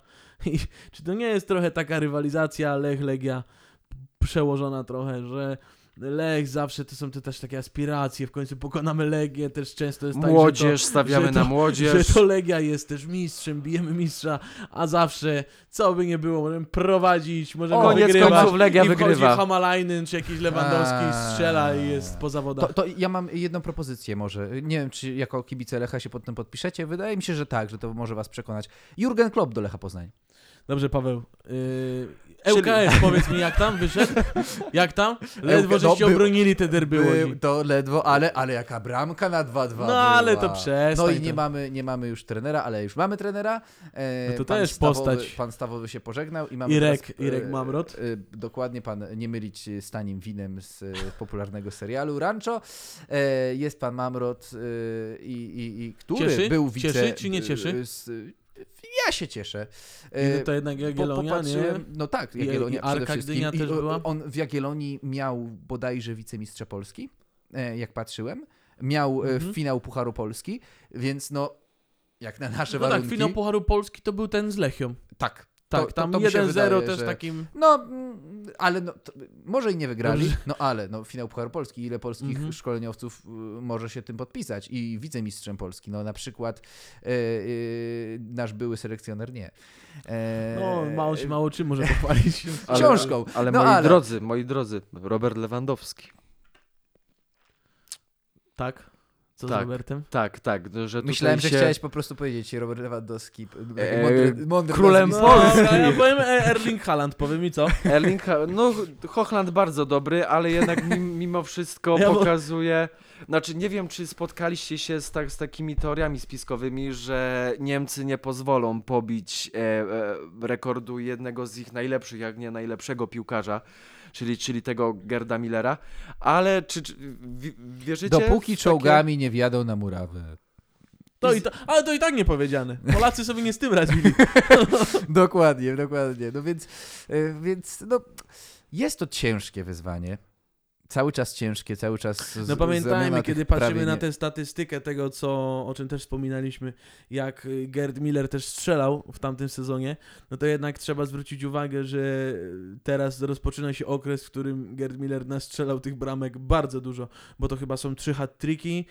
I czy to nie jest trochę taka rywalizacja Lech-Legia przełożona trochę, że... Lech, zawsze to są też takie aspiracje, w końcu pokonamy Legię, też często jest tak, młodzież, stawiamy na młodzież. Że to Legia jest też mistrzem, bijemy mistrza, a zawsze, co by nie było, możemy prowadzić, możemy wygrywać. Koniec końców Legia wygrywa. Hamalainen czy jakiś Lewandowski strzela i jest poza wodami. To ja mam jedną propozycję może, nie wiem czy jako kibice Lecha się pod tym podpiszecie, wydaje mi się, że tak, że to może was przekonać. Jurgen Klopp do Lecha Poznań. Dobrze, Paweł. ŁKS, powiedz mi, jak tam wyszedł? Jak tam? Ledwo żeście obronili te derby Łodzi. To ledwo, ale jaka bramka na 2-2 była. No ale to przestań. No i nie mamy już trenera, ale już mamy trenera. No to też postać. Pan Stawowy się pożegnał. I mamy Irek Mamrot. Dokładnie, pan, nie mylić z tanim winem z popularnego serialu Rancho. Jest pan Mamrot i który cieszy? Był wice... Cieszy czy nie cieszy? Ja się cieszę. I to jednak Jagiellonia, nie? No tak, Jagiellonia przede wszystkim. Arka Gdynia też była. On w Jagiellonii miał bodajże wicemistrza Polski, jak patrzyłem. Miał finał Pucharu Polski, więc jak na nasze warunki... No tak, finał Pucharu Polski to był ten z Lechią. Tak, tam 1-0 też że... takim... może i nie wygrali, ale finał Pucharu Polski, ile polskich szkoleniowców może się tym podpisać i wicemistrzem Polski, na przykład nasz były selekcjoner nie. Mało czym może pochwalić. Książką. Moi drodzy, Robert Lewandowski. Tak? Co z Robertem? Tak. Że myślałem, że chciałeś po prostu powiedzieć Robert Lewandowski. Mądry królem Polski. Ja powiem Erling Haaland, powiem i co? Haaland bardzo dobry, ale jednak mimo wszystko pokazuje... Znaczy nie wiem, czy spotkaliście się z takimi teoriami spiskowymi, że Niemcy nie pozwolą pobić rekordu jednego z ich najlepszych, jak nie najlepszego piłkarza. Czyli tego Gerda Millera, ale czy wierzycie? Dopóki czołgami nie wjadą na murawę. Ale to i tak nie powiedziane. Polacy sobie nie z tym radzili. Dokładnie. No więc Jest to ciężkie wyzwanie. Cały czas ciężkie, cały czas... No pamiętajmy, kiedy patrzymy na tę statystykę tego, o czym też wspominaliśmy, jak Gerd Miller też strzelał w tamtym sezonie, no to jednak trzeba zwrócić uwagę, że teraz rozpoczyna się okres, w którym Gerd Miller nastrzelał tych bramek bardzo dużo, bo to chyba są 3 hat-tricki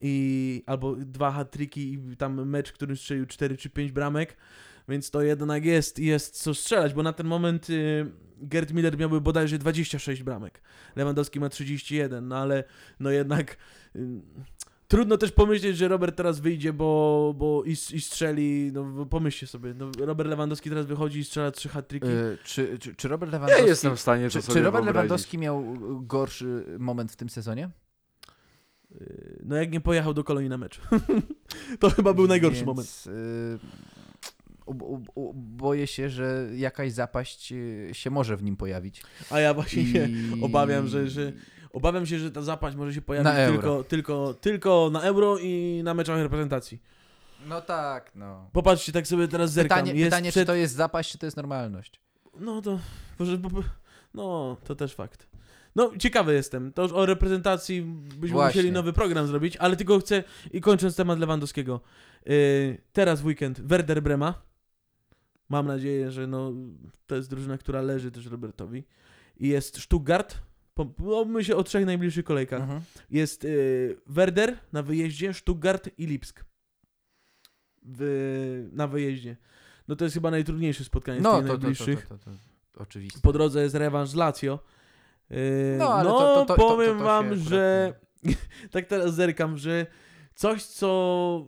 i albo 2 hat-tricki i tam mecz, w którym strzelił 4 czy 5 bramek, więc to jednak jest co strzelać, bo na ten moment... Gerd Miller miałby bodajże 26 bramek. Lewandowski ma 31, no ale no jednak trudno też pomyśleć, że Robert teraz wyjdzie i strzeli. No pomyślcie sobie, no, Robert Lewandowski teraz wychodzi i strzela 3 hat-tricki. Czy Robert Lewandowski... Ja jestem w stanie to sobie Czy Robert wyobrazić. Lewandowski miał gorszy moment w tym sezonie? No jak nie pojechał do Kolonii na mecz. To chyba był najgorszy moment. Boję się, że jakaś zapaść się może w nim pojawić. A ja właśnie się obawiam, że ta zapaść może się pojawić na tylko na Euro i na meczach reprezentacji. No tak, no. Popatrzcie, tak sobie teraz zerkam. Pytanie czy to jest zapaść, czy to jest normalność? No to... No, to też fakt. No, ciekawy jestem. To już o reprezentacji byśmy musieli nowy program zrobić, ale tylko chcę, i kończąc temat Lewandowskiego, teraz w weekend Werder Brema. Mam nadzieję, że to jest drużyna, która leży też Robertowi. I jest Stuttgart. Pomówmy się o 3 najbliższych kolejkach. Mhm. Jest Werder na wyjeździe, Stuttgart i Lipsk. Na wyjeździe. No to jest chyba najtrudniejsze spotkanie z tych najbliższych. To oczywiście. Po drodze jest rewanż z Lazio. Powiem wam, że tak teraz zerkam, że coś, co...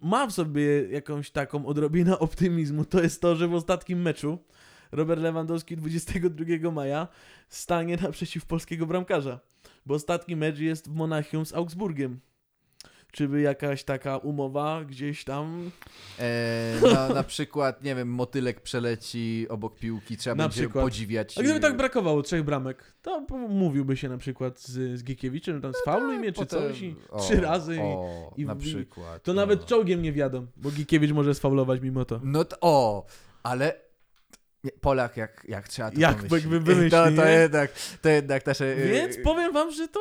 ma w sobie jakąś taką odrobinę optymizmu, to jest to, że w ostatnim meczu Robert Lewandowski 22 maja stanie naprzeciw polskiego bramkarza, bo ostatni mecz jest w Monachium z Augsburgiem. Czy by jakaś taka umowa gdzieś tam? Na przykład, nie wiem, motylek przeleci obok piłki, trzeba będzie podziwiać. A gdyby tak brakowało 3 bramek, to mówiłby się na przykład z Gikiewiczem, tam sfauluj mnie, czy coś, i 3 razy. Na przykład. To nawet czołgiem nie wiadomo, bo Gikiewicz może sfaulować mimo to. Ale... Polak, jak trzeba to wymyślić. To jednak nasze... Więc powiem wam, że to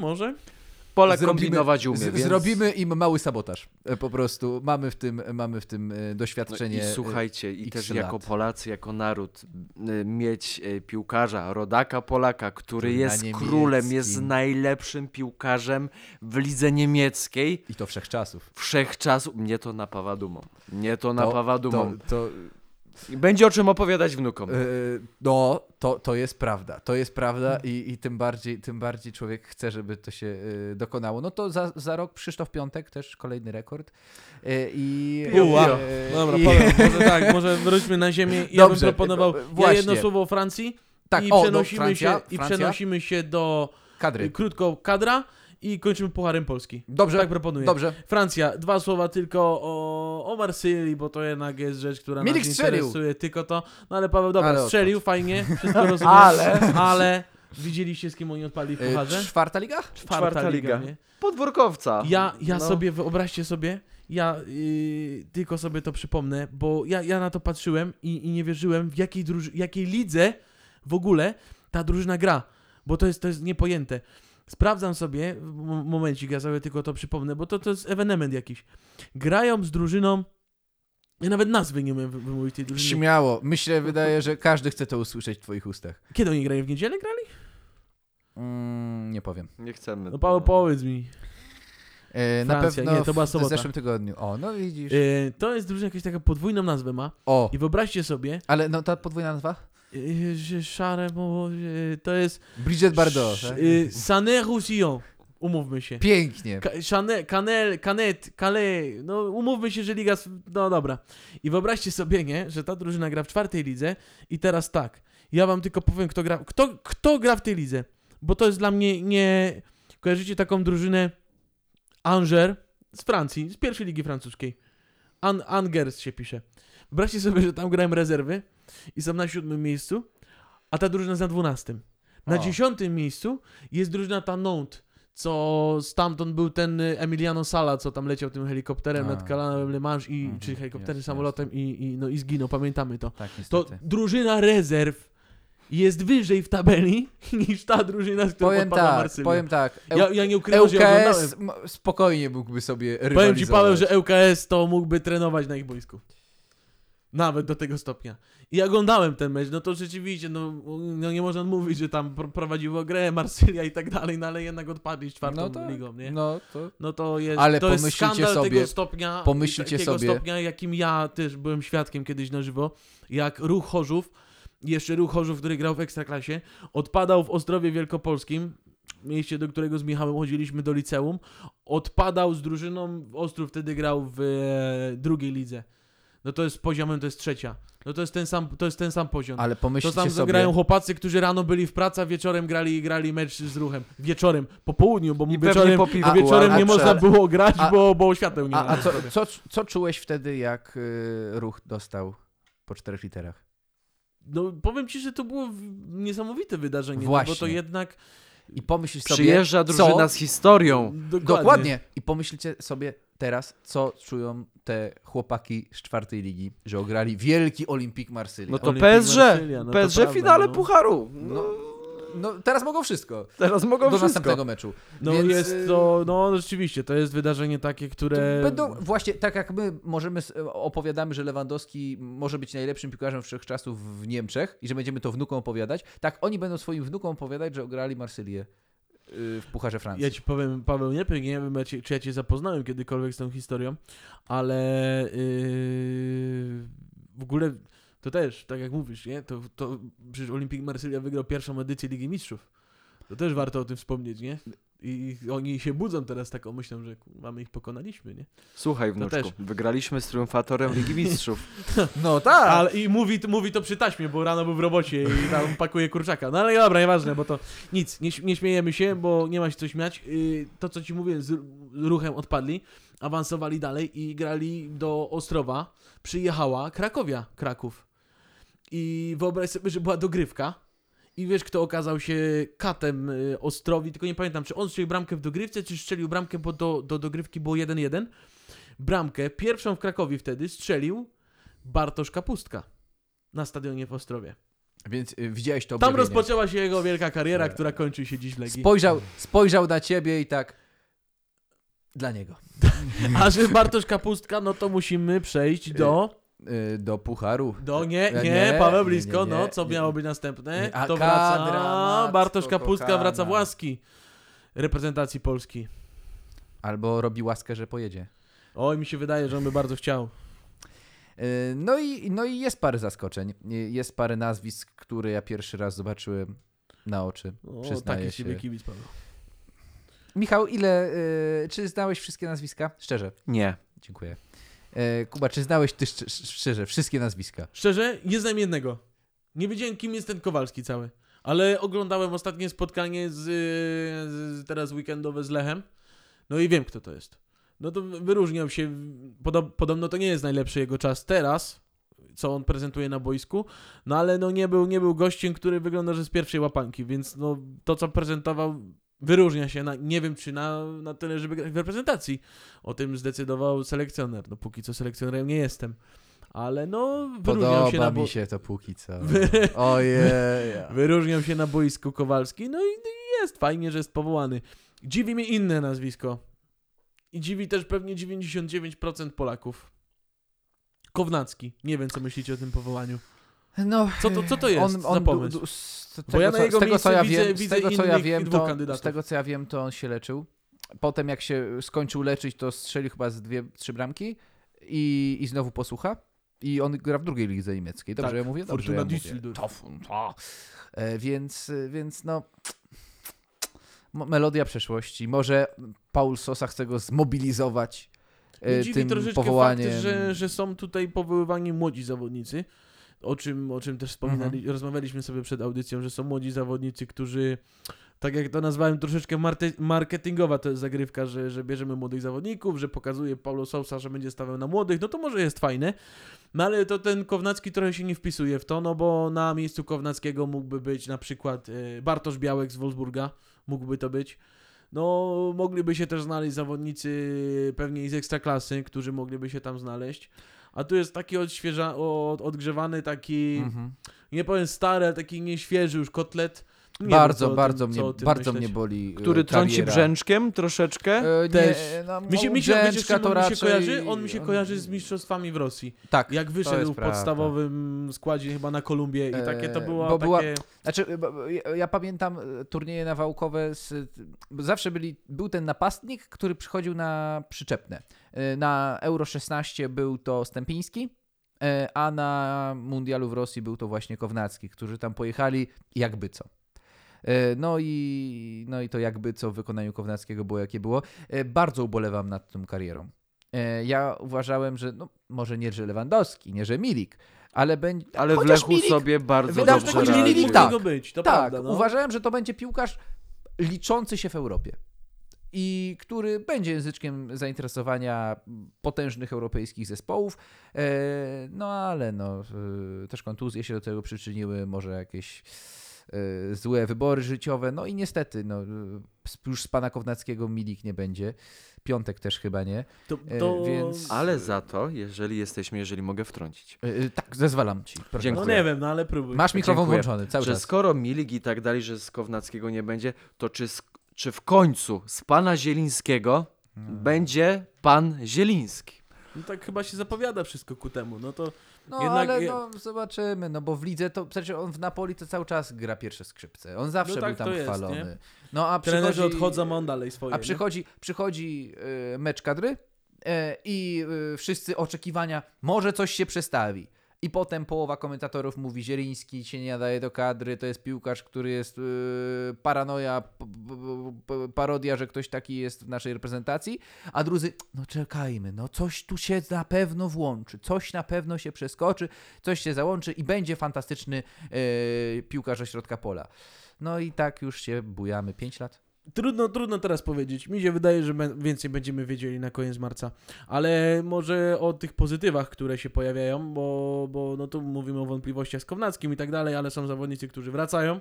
może... Polak kombinować umie, więc... Zrobimy im mały sabotaż. Po prostu mamy w tym doświadczenie. No i słuchajcie, i też jako Polacy, jako naród mieć piłkarza, rodaka Polaka, który jest królem, jest najlepszym piłkarzem w lidze niemieckiej. I to wszechczasów. Mnie to napawa dumą. Będzie o czym opowiadać wnukom. To jest prawda. To jest prawda i tym bardziej człowiek chce, żeby to się dokonało. No to za rok Krzysztof Piątek, też kolejny rekord. Dobra, może wróćmy na ziemię. Ja bym proponował jedno słowo o Francji. Tak, przenosimy się do kadry. Krótko kadra. I kończymy Pucharem Polski. Dobrze. Tak proponuję. Dobrze. Francja, 2 słowa tylko o Marsylii, bo to jednak jest rzecz, która nas interesuje. Tylko to. No ale Paweł, dobra, strzelił, fajnie. Wszystko rozumiem. Ale widzieliście, z kim oni odpali w Pucharze? Czwarta liga? Czwarta liga. Podwórkowca. Ja sobie, wyobraźcie sobie, tylko sobie to przypomnę, bo ja na to patrzyłem i nie wierzyłem, w jakiej lidze w ogóle ta drużyna gra. Bo to jest niepojęte. Sprawdzam sobie, momencik, ja sobie tylko to przypomnę, bo to jest ewenement jakiś. Grają z drużyną, ja nawet nazwy nie umiem wymówić tej drużyny. Śmiało, wydaje, że każdy chce to usłyszeć w twoich ustach. Kiedy oni grają? W niedzielę grali? Nie powiem. Nie chcemy. No Paweł, powiedz mi. Francja, na pewno to była sobota. W zeszłym tygodniu. No widzisz. To jest drużyna, jakaś taka podwójną nazwę ma. I wyobraźcie sobie. Ale ta podwójna nazwa? Szare, bo to jest... Brigitte Bardot. Sané-Roussillon, umówmy się. Pięknie. Canet, Calais, umówmy się, że liga... No dobra. I wyobraźcie sobie, że ta drużyna gra w czwartej lidze i teraz tak, ja wam tylko powiem, kto gra w tej lidze, bo to jest dla mnie nie... Kojarzycie taką drużynę Angers z Francji, z pierwszej ligi francuskiej. Angers się pisze. Wyobraźcie sobie, że tam grałem rezerwy i są na 7. miejscu, a ta drużyna jest na 12. Na 10. miejscu jest drużyna ta Nantes, co stamtąd był ten Emiliano Sala, co tam leciał tym helikopterem nad Calais Le Mans, czyli helikopterem, samolotem i zginął, pamiętamy to. Tak, to drużyna rezerw jest wyżej w tabeli niż ta drużyna, z którą odpadła Marsylia. Powiem tak, ja nie ukrywam, że LKS spokojnie mógłby sobie rywalizować. Powiem ci, Paweł, że LKS to mógłby trenować na ich boisku. Nawet do tego stopnia. I oglądałem ten mecz, no to rzeczywiście, no nie można mówić, że tam prowadziło grę Marsylia i tak dalej, no ale jednak odpadli z czwartą ligą, nie? No to jest, ale to jest skandal sobie, tego stopnia, stopnia, jakim ja też byłem świadkiem kiedyś na żywo, jak Ruch Chorzów, który grał w Ekstraklasie, odpadał w Ozdrowie Wielkopolskim, mieście, do którego z Michałem chodziliśmy do liceum, odpadał z drużyną, Ostrów wtedy grał w drugiej lidze. No to jest poziomem, to jest trzecia. No to jest ten sam poziom. Ale pomyślcie sobie. To tam grają chłopacy, którzy rano byli w pracy, a wieczorem grali mecz z Ruchem. Wieczorem, po południu, bo wieczorem nie można było grać, bo świateł nie ma. A co czułeś wtedy, jak Ruch dostał po 4 literach? No powiem ci, że to było niesamowite wydarzenie. Właśnie. No, bo to jednak... I pomyśl sobie, przyjeżdża drużyna z historią. Dokładnie. I pomyślcie sobie teraz, co czują te chłopaki z czwartej ligi, że ograli wielki Olympique Marsylia. No to PSG, PSG finale pucharu. No teraz mogą wszystko. Do następnego meczu. No więc... jest to, no rzeczywiście, to jest wydarzenie takie, które... Będą, właśnie tak jak my opowiadamy, że Lewandowski może być najlepszym piłkarzem wszechczasów w Niemczech i że będziemy to wnukom opowiadać, tak oni będą swoim wnukom opowiadać, że ograli Marsylię w Pucharze Francji. Ja ci powiem, Paweł, nie wiem, czy ja cię zapoznałem kiedykolwiek z tą historią, ale w ogóle... To też, tak jak mówisz, nie? To przecież Olympique Marsylia wygrał pierwszą edycję Ligi Mistrzów. To też warto o tym wspomnieć, nie? I oni się budzą teraz taką myślą, że mamy ich pokonaliśmy, nie? Słuchaj, wnuczku, wygraliśmy z triumfatorem Ligi Mistrzów. No tak! Ale i mówi to przy taśmie, bo rano był w robocie i tam pakuje kurczaka. No ale dobra, nieważne, bo to nic, nie śmiejemy się, bo nie ma się co śmiać. To, co ci mówię, z Ruchem odpadli, awansowali dalej i grali do Ostrowa. Przyjechała Kraków. I wyobraź sobie, że była dogrywka i wiesz, kto okazał się katem Ostrowi, tylko nie pamiętam, czy on strzelił bramkę w dogrywce, czy strzelił bramkę, bo do dogrywki było 1-1. Bramkę pierwszą w Krakowie wtedy strzelił Bartosz Kapustka na stadionie w Ostrowie. Więc widziałeś to objawienie. Tam rozpoczęła się jego wielka kariera, która kończy się dziś w Legii. Spojrzał na ciebie i tak... Dla niego. A że Bartosz Kapustka, no to musimy przejść do pucharu. Paweł blisko, nie. Co miało być następne? To wraca Bartosz Kapustka, kochana. Wraca w łaski reprezentacji Polski. Albo robi łaskę, że pojedzie. Oj, mi się wydaje, że on by bardzo chciał. No i jest parę zaskoczeń. Jest parę nazwisk, które ja pierwszy raz zobaczyłem na oczy. Przyznaję się. Taki kibic, Paweł. Michał, czy znałeś wszystkie nazwiska? Szczerze. Nie. Dziękuję. Kuba, czy znałeś ty szczerze wszystkie nazwiska? Szczerze? Nie znam jednego. Nie wiedziałem, kim jest ten Kowalski cały. Ale oglądałem ostatnie spotkanie teraz weekendowe z Lechem. No i wiem, kto to jest. No to wyróżniał się. Podobno to nie jest najlepszy jego czas teraz, co on prezentuje na boisku. No ale nie był gościem, który wygląda, że z pierwszej łapanki. Więc to, co prezentował... Wyróżnia się, nie wiem czy na tyle, żeby grać w reprezentacji. O tym zdecydował selekcjoner. No póki co selekcjonerem nie jestem. Ale wyróżniał się mi się to póki co. Wyróżniał się na boisku Kowalski. No i jest fajnie, że jest powołany. Dziwi mnie inne nazwisko. I dziwi też pewnie 99% Polaków. Kownacki. Nie wiem, co myślicie o tym powołaniu. Co to jest za pomysł? Z tego co ja wiem, to on się leczył. Potem jak się skończył leczyć, to strzelił chyba z 2-3 bramki i znowu posłucha. I on gra w drugiej lidze niemieckiej. Dobrze, tak, ja mówię? Dobrze, ja mówię. Więc melodia przeszłości. Może Paul Sosa chce go zmobilizować tym powołaniem. Fakt, że są tutaj powoływani młodzi zawodnicy. O czym też rozmawialiśmy sobie przed audycją, że są młodzi zawodnicy, którzy, tak jak to nazwałem, troszeczkę marketingowa to jest zagrywka, że bierzemy młodych zawodników, że pokazuje Paulo Sousa, że będzie stawiał na młodych, no to może jest fajne, no ale to ten Kownacki trochę się nie wpisuje w to, no bo na miejscu Kownackiego mógłby być na przykład Bartosz Białek z Wolfsburga, mógłby to być. No mogliby się też znaleźć zawodnicy pewnie z Ekstraklasy, którzy mogliby się tam znaleźć. A tu jest taki odgrzewany, taki nie powiem stary, ale taki nieświeży już kotlet. Nie bardzo, wiem, bardzo, tym, bardzo mnie boli. Który trąci brzęczkiem troszeczkę? Też. No, mi się kojarzy z mistrzostwami w Rosji. Tak. Jak wyszedł w podstawowym składzie chyba na Kolumbię i takie to było. Ja pamiętam turnieje nawałkowe. Zawsze był ten napastnik, który przychodził na przyczepne. Na Euro 16 był to Stępiński. A na mundialu w Rosji był to właśnie Kownacki, którzy tam pojechali jakby co. No i to jakby co w wykonaniu Kownackiego było jakie było. Bardzo ubolewam nad tą karierą. Ja uważałem, że może nie, że Lewandowski, nie, że Milik, ale w Lechu Milik, sobie bardzo dobrze radził. Tak, uważałem, że to będzie piłkarz liczący się w Europie. I który będzie języczkiem zainteresowania potężnych europejskich zespołów, ale też kontuzje się do tego przyczyniły, może jakieś złe wybory życiowe, no i niestety, już z pana Kownackiego Milik nie będzie, Piątek też chyba nie. Więc... Ale za to, jeżeli mogę wtrącić. Tak, zezwalam ci. Dziękuję. Nie wiem, ale próbuj. Masz mikrofon włączony cały czas. Że skoro Milik i tak dalej, że z Kownackiego nie będzie, to czy w końcu z pana Zielińskiego będzie pan Zieliński? No tak chyba się zapowiada wszystko ku temu. Zobaczymy, bo w lidze to, przecież on w Napoli to cały czas gra pierwsze skrzypce. On zawsze był tam chwalony. Jest, a trenerzy odchodzą, on dalej swoje. A przychodzi mecz kadry i wszyscy oczekiwania, może coś się przestawi. I potem połowa komentatorów mówi, Zieliński się nie nadaje do kadry, to jest piłkarz, który jest paranoja, parodia, że ktoś taki jest w naszej reprezentacji, a drudzy, czekajmy, coś tu się na pewno włączy, coś na pewno się przeskoczy, coś się załączy i będzie fantastyczny piłkarz ze środka pola. No i tak już się bujamy 5 lat. Trudno teraz powiedzieć. Mi się wydaje, że więcej będziemy wiedzieli na koniec marca. Ale może o tych pozytywach, które się pojawiają, bo tu mówimy o wątpliwościach z Kownackim i tak dalej, ale są zawodnicy, którzy wracają.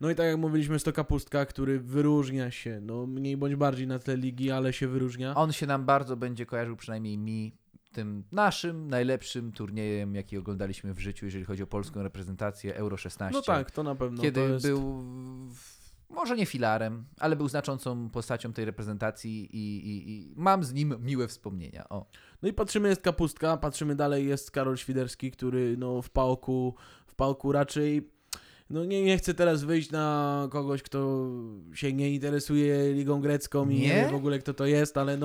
No i tak jak mówiliśmy, Stoka Pustka, który wyróżnia się, mniej bądź bardziej na tle ligi, ale się wyróżnia. On się nam bardzo będzie kojarzył, przynajmniej mi, tym naszym najlepszym turniejem, jaki oglądaliśmy w życiu, jeżeli chodzi o polską reprezentację, Euro 16. No tak, to na pewno. Kiedy był... Może nie filarem, ale był znaczącą postacią tej reprezentacji i mam z nim miłe wspomnienia. O. No i patrzymy, jest Kapustka, patrzymy dalej, jest Karol Świderski, który w pałku raczej... nie chcę teraz wyjść na kogoś, kto się nie interesuje ligą grecką i nie wiem w ogóle kto to jest, ale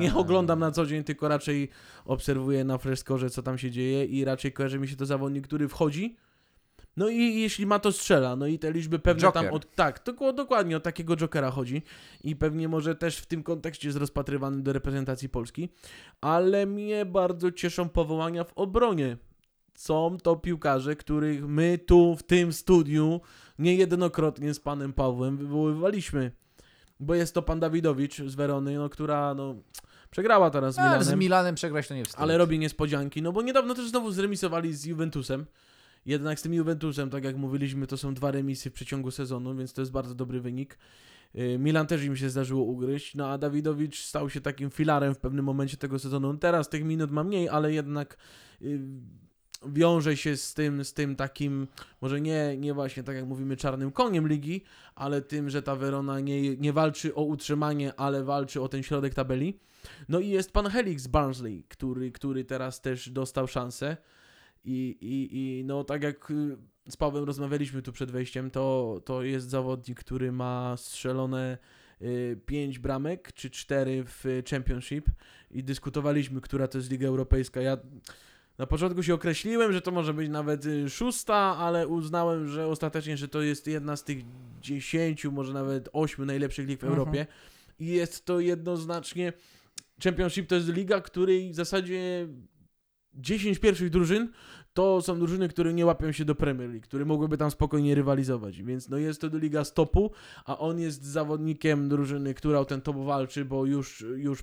nie oglądam na co dzień, tylko raczej obserwuję na Flashscorze, co tam się dzieje i raczej kojarzy mi się to zawodnik, który wchodzi. No i jeśli ma, to strzela. No i te liczby pewne Joker. Dokładnie o takiego Jokera chodzi. I pewnie może też w tym kontekście jest rozpatrywany do reprezentacji Polski. Ale mnie bardzo cieszą powołania w obronie. Są to piłkarze, których my tu w tym studiu niejednokrotnie z panem Pawłem wywoływaliśmy. Bo jest to pan Dawidowicz z Werony, która... Przegrała teraz z Milanem. Z Milanem przegrać to nie wstyd. Ale robi niespodzianki. Bo niedawno też znowu zremisowali z Juventusem. Jednak z tym Juventusem, tak jak mówiliśmy, to są 2 remisy w przeciągu sezonu, więc to jest bardzo dobry wynik. Milan też im się zdarzyło ugryźć, a Dawidowicz stał się takim filarem w pewnym momencie tego sezonu. Teraz tych minut ma mniej, ale jednak wiąże się z tym takim, może nie właśnie tak jak mówimy czarnym koniem ligi, ale tym, że ta Verona nie walczy o utrzymanie, ale walczy o ten środek tabeli. No i jest pan Helix z Barnsley, który teraz też dostał szansę. I tak jak z Pawłem rozmawialiśmy tu przed wejściem, to jest zawodnik, który ma strzelone 5 bramek czy 4 w Championship i dyskutowaliśmy, która to jest Liga Europejska. Ja na początku się określiłem, że to może być nawet 6, ale uznałem, że ostatecznie, że to jest jedna z tych 10, może nawet 8 najlepszych lig w Europie i jest to jednoznacznie Championship to jest liga, której w zasadzie 10 pierwszych drużyn to są drużyny, które nie łapią się do Premier League, które mogłyby tam spokojnie rywalizować, więc jest to liga z topu, a on jest zawodnikiem drużyny, która o ten top walczy, bo już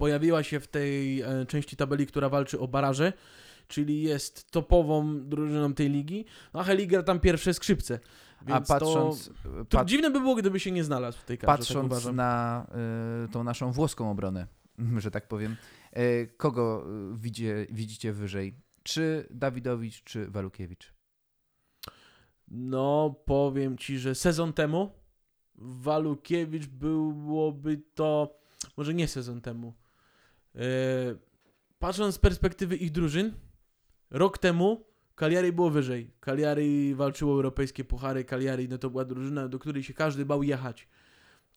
pojawiła się w tej części tabeli, która walczy o baraże, czyli jest topową drużyną tej ligi, a Helig gra tam pierwsze skrzypce. Więc dziwne by było, gdyby się nie znalazł w tej kadrze. Patrząc na tą naszą włoską obronę, że tak powiem, kogo widzicie wyżej czy Dawidowicz, czy Walukiewicz? No, powiem Ci, że sezon temu Walukiewicz byłoby to, może nie sezon temu. Patrząc z perspektywy ich drużyn, rok temu Cagliari było wyżej. Cagliari walczyło o europejskie puchary. Cagliari no to była drużyna, do której się każdy bał jechać.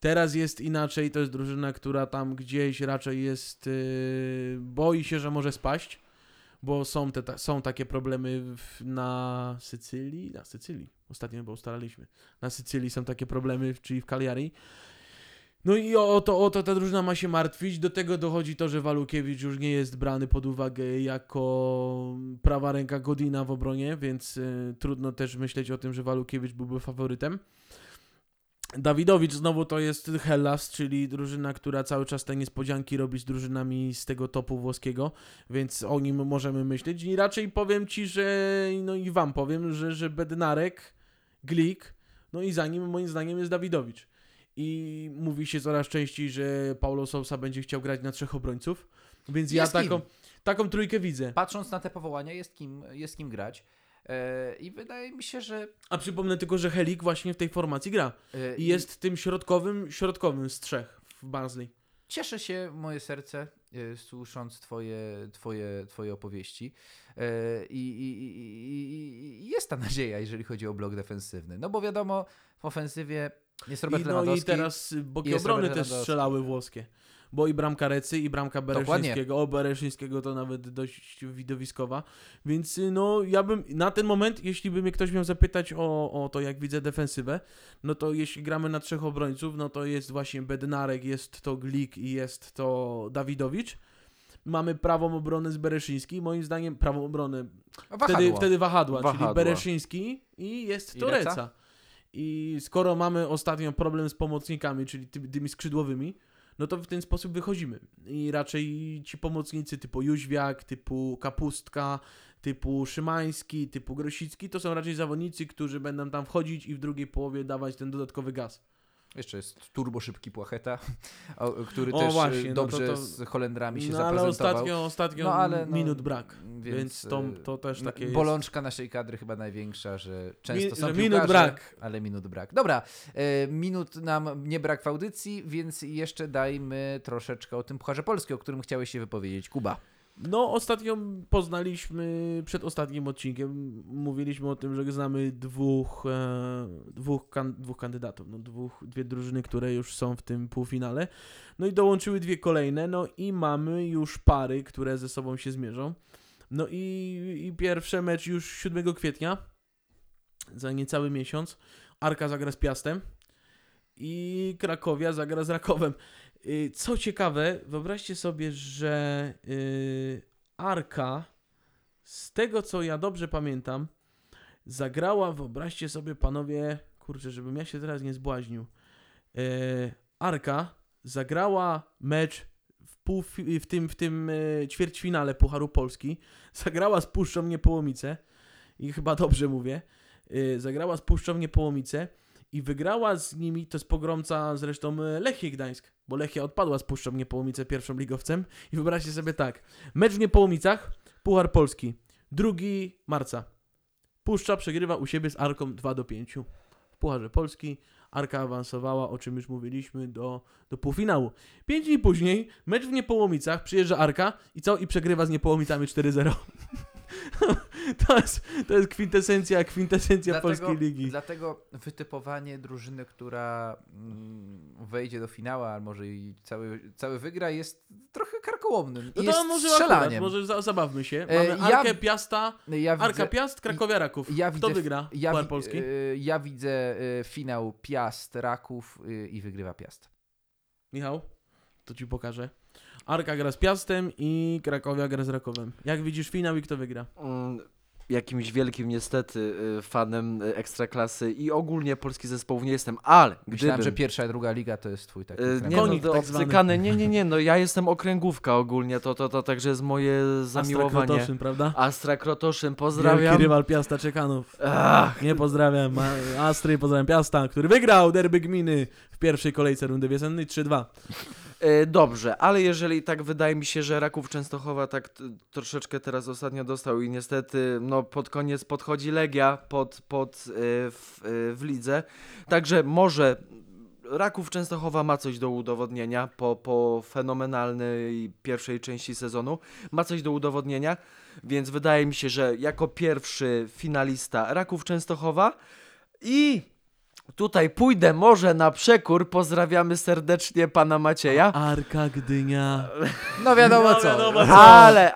Teraz jest inaczej. To jest drużyna, która tam gdzieś raczej jest, boi się, że może spaść, bo są takie problemy na Sycylii. Na Sycylii. Ostatnio, bo ustalaliśmy. Na Sycylii są takie problemy, czyli w Cagliari. No i o to ta drużyna ma się martwić. Do tego dochodzi to, że Walukiewicz już nie jest brany pod uwagę jako prawa ręka Godina w obronie, więc trudno też myśleć o tym, że Walukiewicz byłby faworytem. Dawidowicz znowu to jest Hellas, czyli drużyna, która cały czas te niespodzianki robi z drużynami z tego topu włoskiego, więc o nim możemy myśleć. I raczej powiem Ci, że Bednarek, Glik, no i za nim moim zdaniem jest Dawidowicz. I mówi się coraz częściej, że Paulo Sousa będzie chciał grać na trzech obrońców, więc jest ja taką trójkę widzę. Patrząc na te powołania, jest kim grać. I wydaje mi się, że... A przypomnę tylko, że Helik właśnie w tej formacji gra. I jest tym środkowym z trzech w Barnsley. Cieszę się moje serce, słysząc twoje opowieści. I jest ta nadzieja, jeżeli chodzi o blok defensywny. No bo wiadomo, w ofensywie jest Robert Lewandowski. I teraz boki obrony też strzelały włoskie. Bo i bramka Recy, i bramka Bereszyńskiego. O, Bereszyńskiego to nawet dość widowiskowa. Więc no, ja bym na ten moment, jeśli by mnie ktoś miał zapytać o to, jak widzę defensywę, no to jeśli gramy na trzech obrońców, no to jest właśnie Bednarek, jest to Glik i jest to Dawidowicz. Mamy prawą obronę z Bereszyńskim, moim zdaniem prawą obronę. Wtedy wahadła, czyli Bereszyński i jest to Reca. I skoro mamy ostatnio problem z pomocnikami, czyli tymi skrzydłowymi, no to w ten sposób wychodzimy. I raczej ci pomocnicy typu Jóźwiak, typu Kapustka, typu Szymański, typu Grosicki, to są raczej zawodnicy, którzy będą tam wchodzić i w drugiej połowie dawać ten dodatkowy gaz. Jeszcze jest turbo szybki Płacheta, który też właśnie, dobrze z Holendrami się zaprezentował. Ale ostatnio minut brak, więc to też takie jest. Bolączka naszej kadry chyba największa, że często są piłkarze, ale minut brak. Dobra, minut nam nie brak w audycji, więc jeszcze dajmy troszeczkę o tym Pucharze Polski, o którym chciałeś się wypowiedzieć. Kuba. No ostatnio przed ostatnim odcinkiem mówiliśmy o tym, że znamy dwóch kandydatów, dwie drużyny, które już są w tym półfinale. No i dołączyły dwie kolejne, no i mamy już pary, które ze sobą się zmierzą. No i pierwszy mecz już 7 kwietnia, za niecały miesiąc, Arka zagra z Piastem i Krakowia zagra z Rakowem. Co ciekawe, wyobraźcie sobie, że Arka, z tego co ja dobrze pamiętam, zagrała, wyobraźcie sobie panowie, kurczę, żebym ja się teraz nie zbłaźnił, Arka zagrała mecz w tym ćwierćfinale Pucharu Polski, zagrała z Puszczą Niepołomice i chyba dobrze mówię, zagrała z Puszczą Niepołomice i wygrała z nimi, to jest pogromca zresztą Lechii Gdańsk, bo Lechia odpadła z Puszczą Niepołomice pierwszym ligowcem. I wyobraźcie sobie tak, mecz w Niepołomicach, Puchar Polski, 2 marca. Puszcza przegrywa u siebie z Arką 2-5. W Pucharze Polski Arka awansowała, o czym już mówiliśmy, do półfinału. 5 dni później, mecz w Niepołomicach, przyjeżdża Arka i przegrywa z Niepołomicami 4-0. To jest kwintesencja polskiej ligi. Dlatego wytypowanie drużyny, która wejdzie do finału, a może i cały wygra, jest trochę karkołomnym. No jest strzelaniem. Może zabawmy się. Mamy Arkę, Piasta, Arka, Piast, Krakowia, Raków. Kto wygra? Puchar Polski? Ja widzę finał Piast, Raków i wygrywa Piast. Michał, to Ci pokażę. Arka gra z Piastem i Krakowia gra z Rakowem. Jak widzisz finał i kto wygra? Jakimś wielkim niestety fanem Ekstraklasy i ogólnie polskich zespołów nie jestem, ale gdybym... Myślałem, że pierwsza i druga liga to jest twój taki... ja jestem okręgówka ogólnie, to także jest moje zamiłowanie. Astra Krotoszyn, prawda? Astra Krotoszyn, pozdrawiam. Wielki rywal Piasta Czekanów. Nie pozdrawiam Astry, pozdrawiam Piasta, który wygrał derby gminy w pierwszej kolejce rundy wiosennej 3-2. Dobrze, ale jeżeli tak, wydaje mi się, że Raków Częstochowa tak troszeczkę teraz ostatnio dostał i niestety no, pod koniec podchodzi Legia w lidze, także może Raków Częstochowa ma coś do udowodnienia po fenomenalnej pierwszej części sezonu, ma coś do udowodnienia, więc wydaje mi się, że jako pierwszy finalista Raków Częstochowa i... Tutaj pójdę może na przekór, pozdrawiamy serdecznie pana Macieja. Arka Gdynia. No wiadomo, no co. Wiadomo co.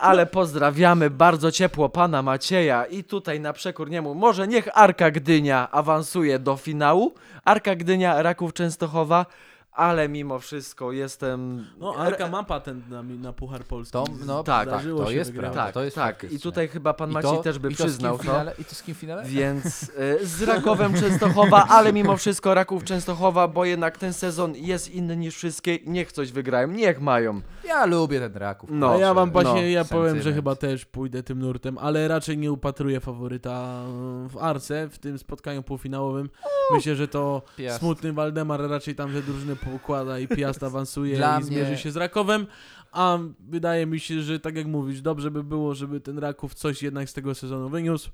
Ale pozdrawiamy bardzo ciepło pana Macieja i tutaj na przekór niemu może niech Arka Gdynia awansuje do finału. Arka Gdynia, Raków Częstochowa. Ale mimo wszystko jestem... No, Arka ma patent na Puchar Polski. To, no, tak, zdarzyło to się, jest prawda. Tak, to jest tak. I tutaj chyba pan Maciej też by przyznał to. I to z kim finale? Więc z Rakowem Częstochowa, ale mimo wszystko Raków Częstochowa, bo jednak ten sezon jest inny niż wszystkie. Niech coś wygrają, niech mają. Ja lubię ten Raków. No, proszę, ja mam właśnie, no, ja powiem, że chyba też pójdę tym nurtem, ale raczej nie upatruję faworyta w Arce w tym spotkaniu półfinałowym. Myślę, że to Piast. Smutny Waldemar raczej tam, że drużyny układa i Piast awansuje i zmierzy się z Rakowem, a wydaje mi się, że tak jak mówisz, dobrze by było, żeby ten Raków coś jednak z tego sezonu wyniósł,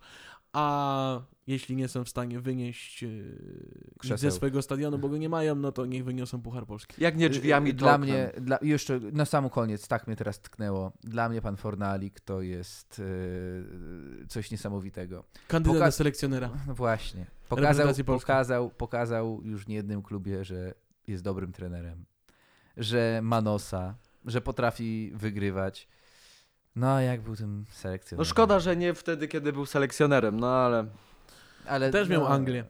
a jeśli nie są w stanie wynieść ze swojego stadionu, bo go nie mają, no to niech wyniosą Puchar Polski. Jak nie drzwiami, to jeszcze na sam koniec, tak mnie teraz tknęło, dla mnie pan Fornalik to jest coś niesamowitego. Kandydat na selekcjonera. No właśnie. Pokazał już w niejednym klubie, że jest dobrym trenerem, że ma nosa, że potrafi wygrywać. No, jak był tym selekcjonerem. No szkoda, że nie wtedy, kiedy był selekcjonerem, no ale też miał Anglię.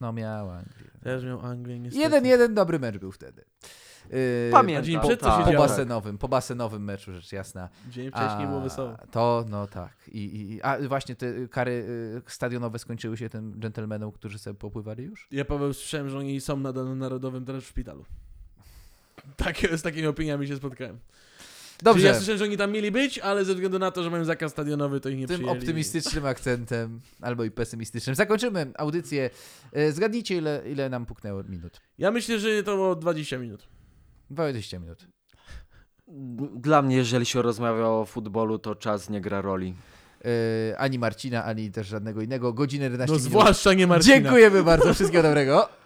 No miał Anglię. Też miał Anglię, niestety. 1-1 dobry mecz był wtedy. Pamiętam. Po basenowym meczu, rzecz jasna. Dzień wcześniej było wesoło. To, no tak. A właśnie te kary stadionowe skończyły się tym dżentelmenom, którzy sobie popływali już? Ja, Paweł, słyszałem, że oni są na Danu Narodowym teraz w szpitalu. Z takimi opiniami się spotkałem. Dobrze. Czyli ja słyszałem, że oni tam mieli być, ale ze względu na to, że mają zakaz stadionowy, to ich nie przyjęli. Tym optymistycznym akcentem, albo i pesymistycznym. Zakończymy audycję. Zgadnijcie, ile nam puknęło minut. Ja myślę, że to było 20 minut. 20 minut. Dla mnie, jeżeli się rozmawia o futbolu, to czas nie gra roli. Ani Marcina, ani też żadnego innego. Godzinę 11 minut. Zwłaszcza nie Marcina. Dziękujemy bardzo. Wszystkiego dobrego.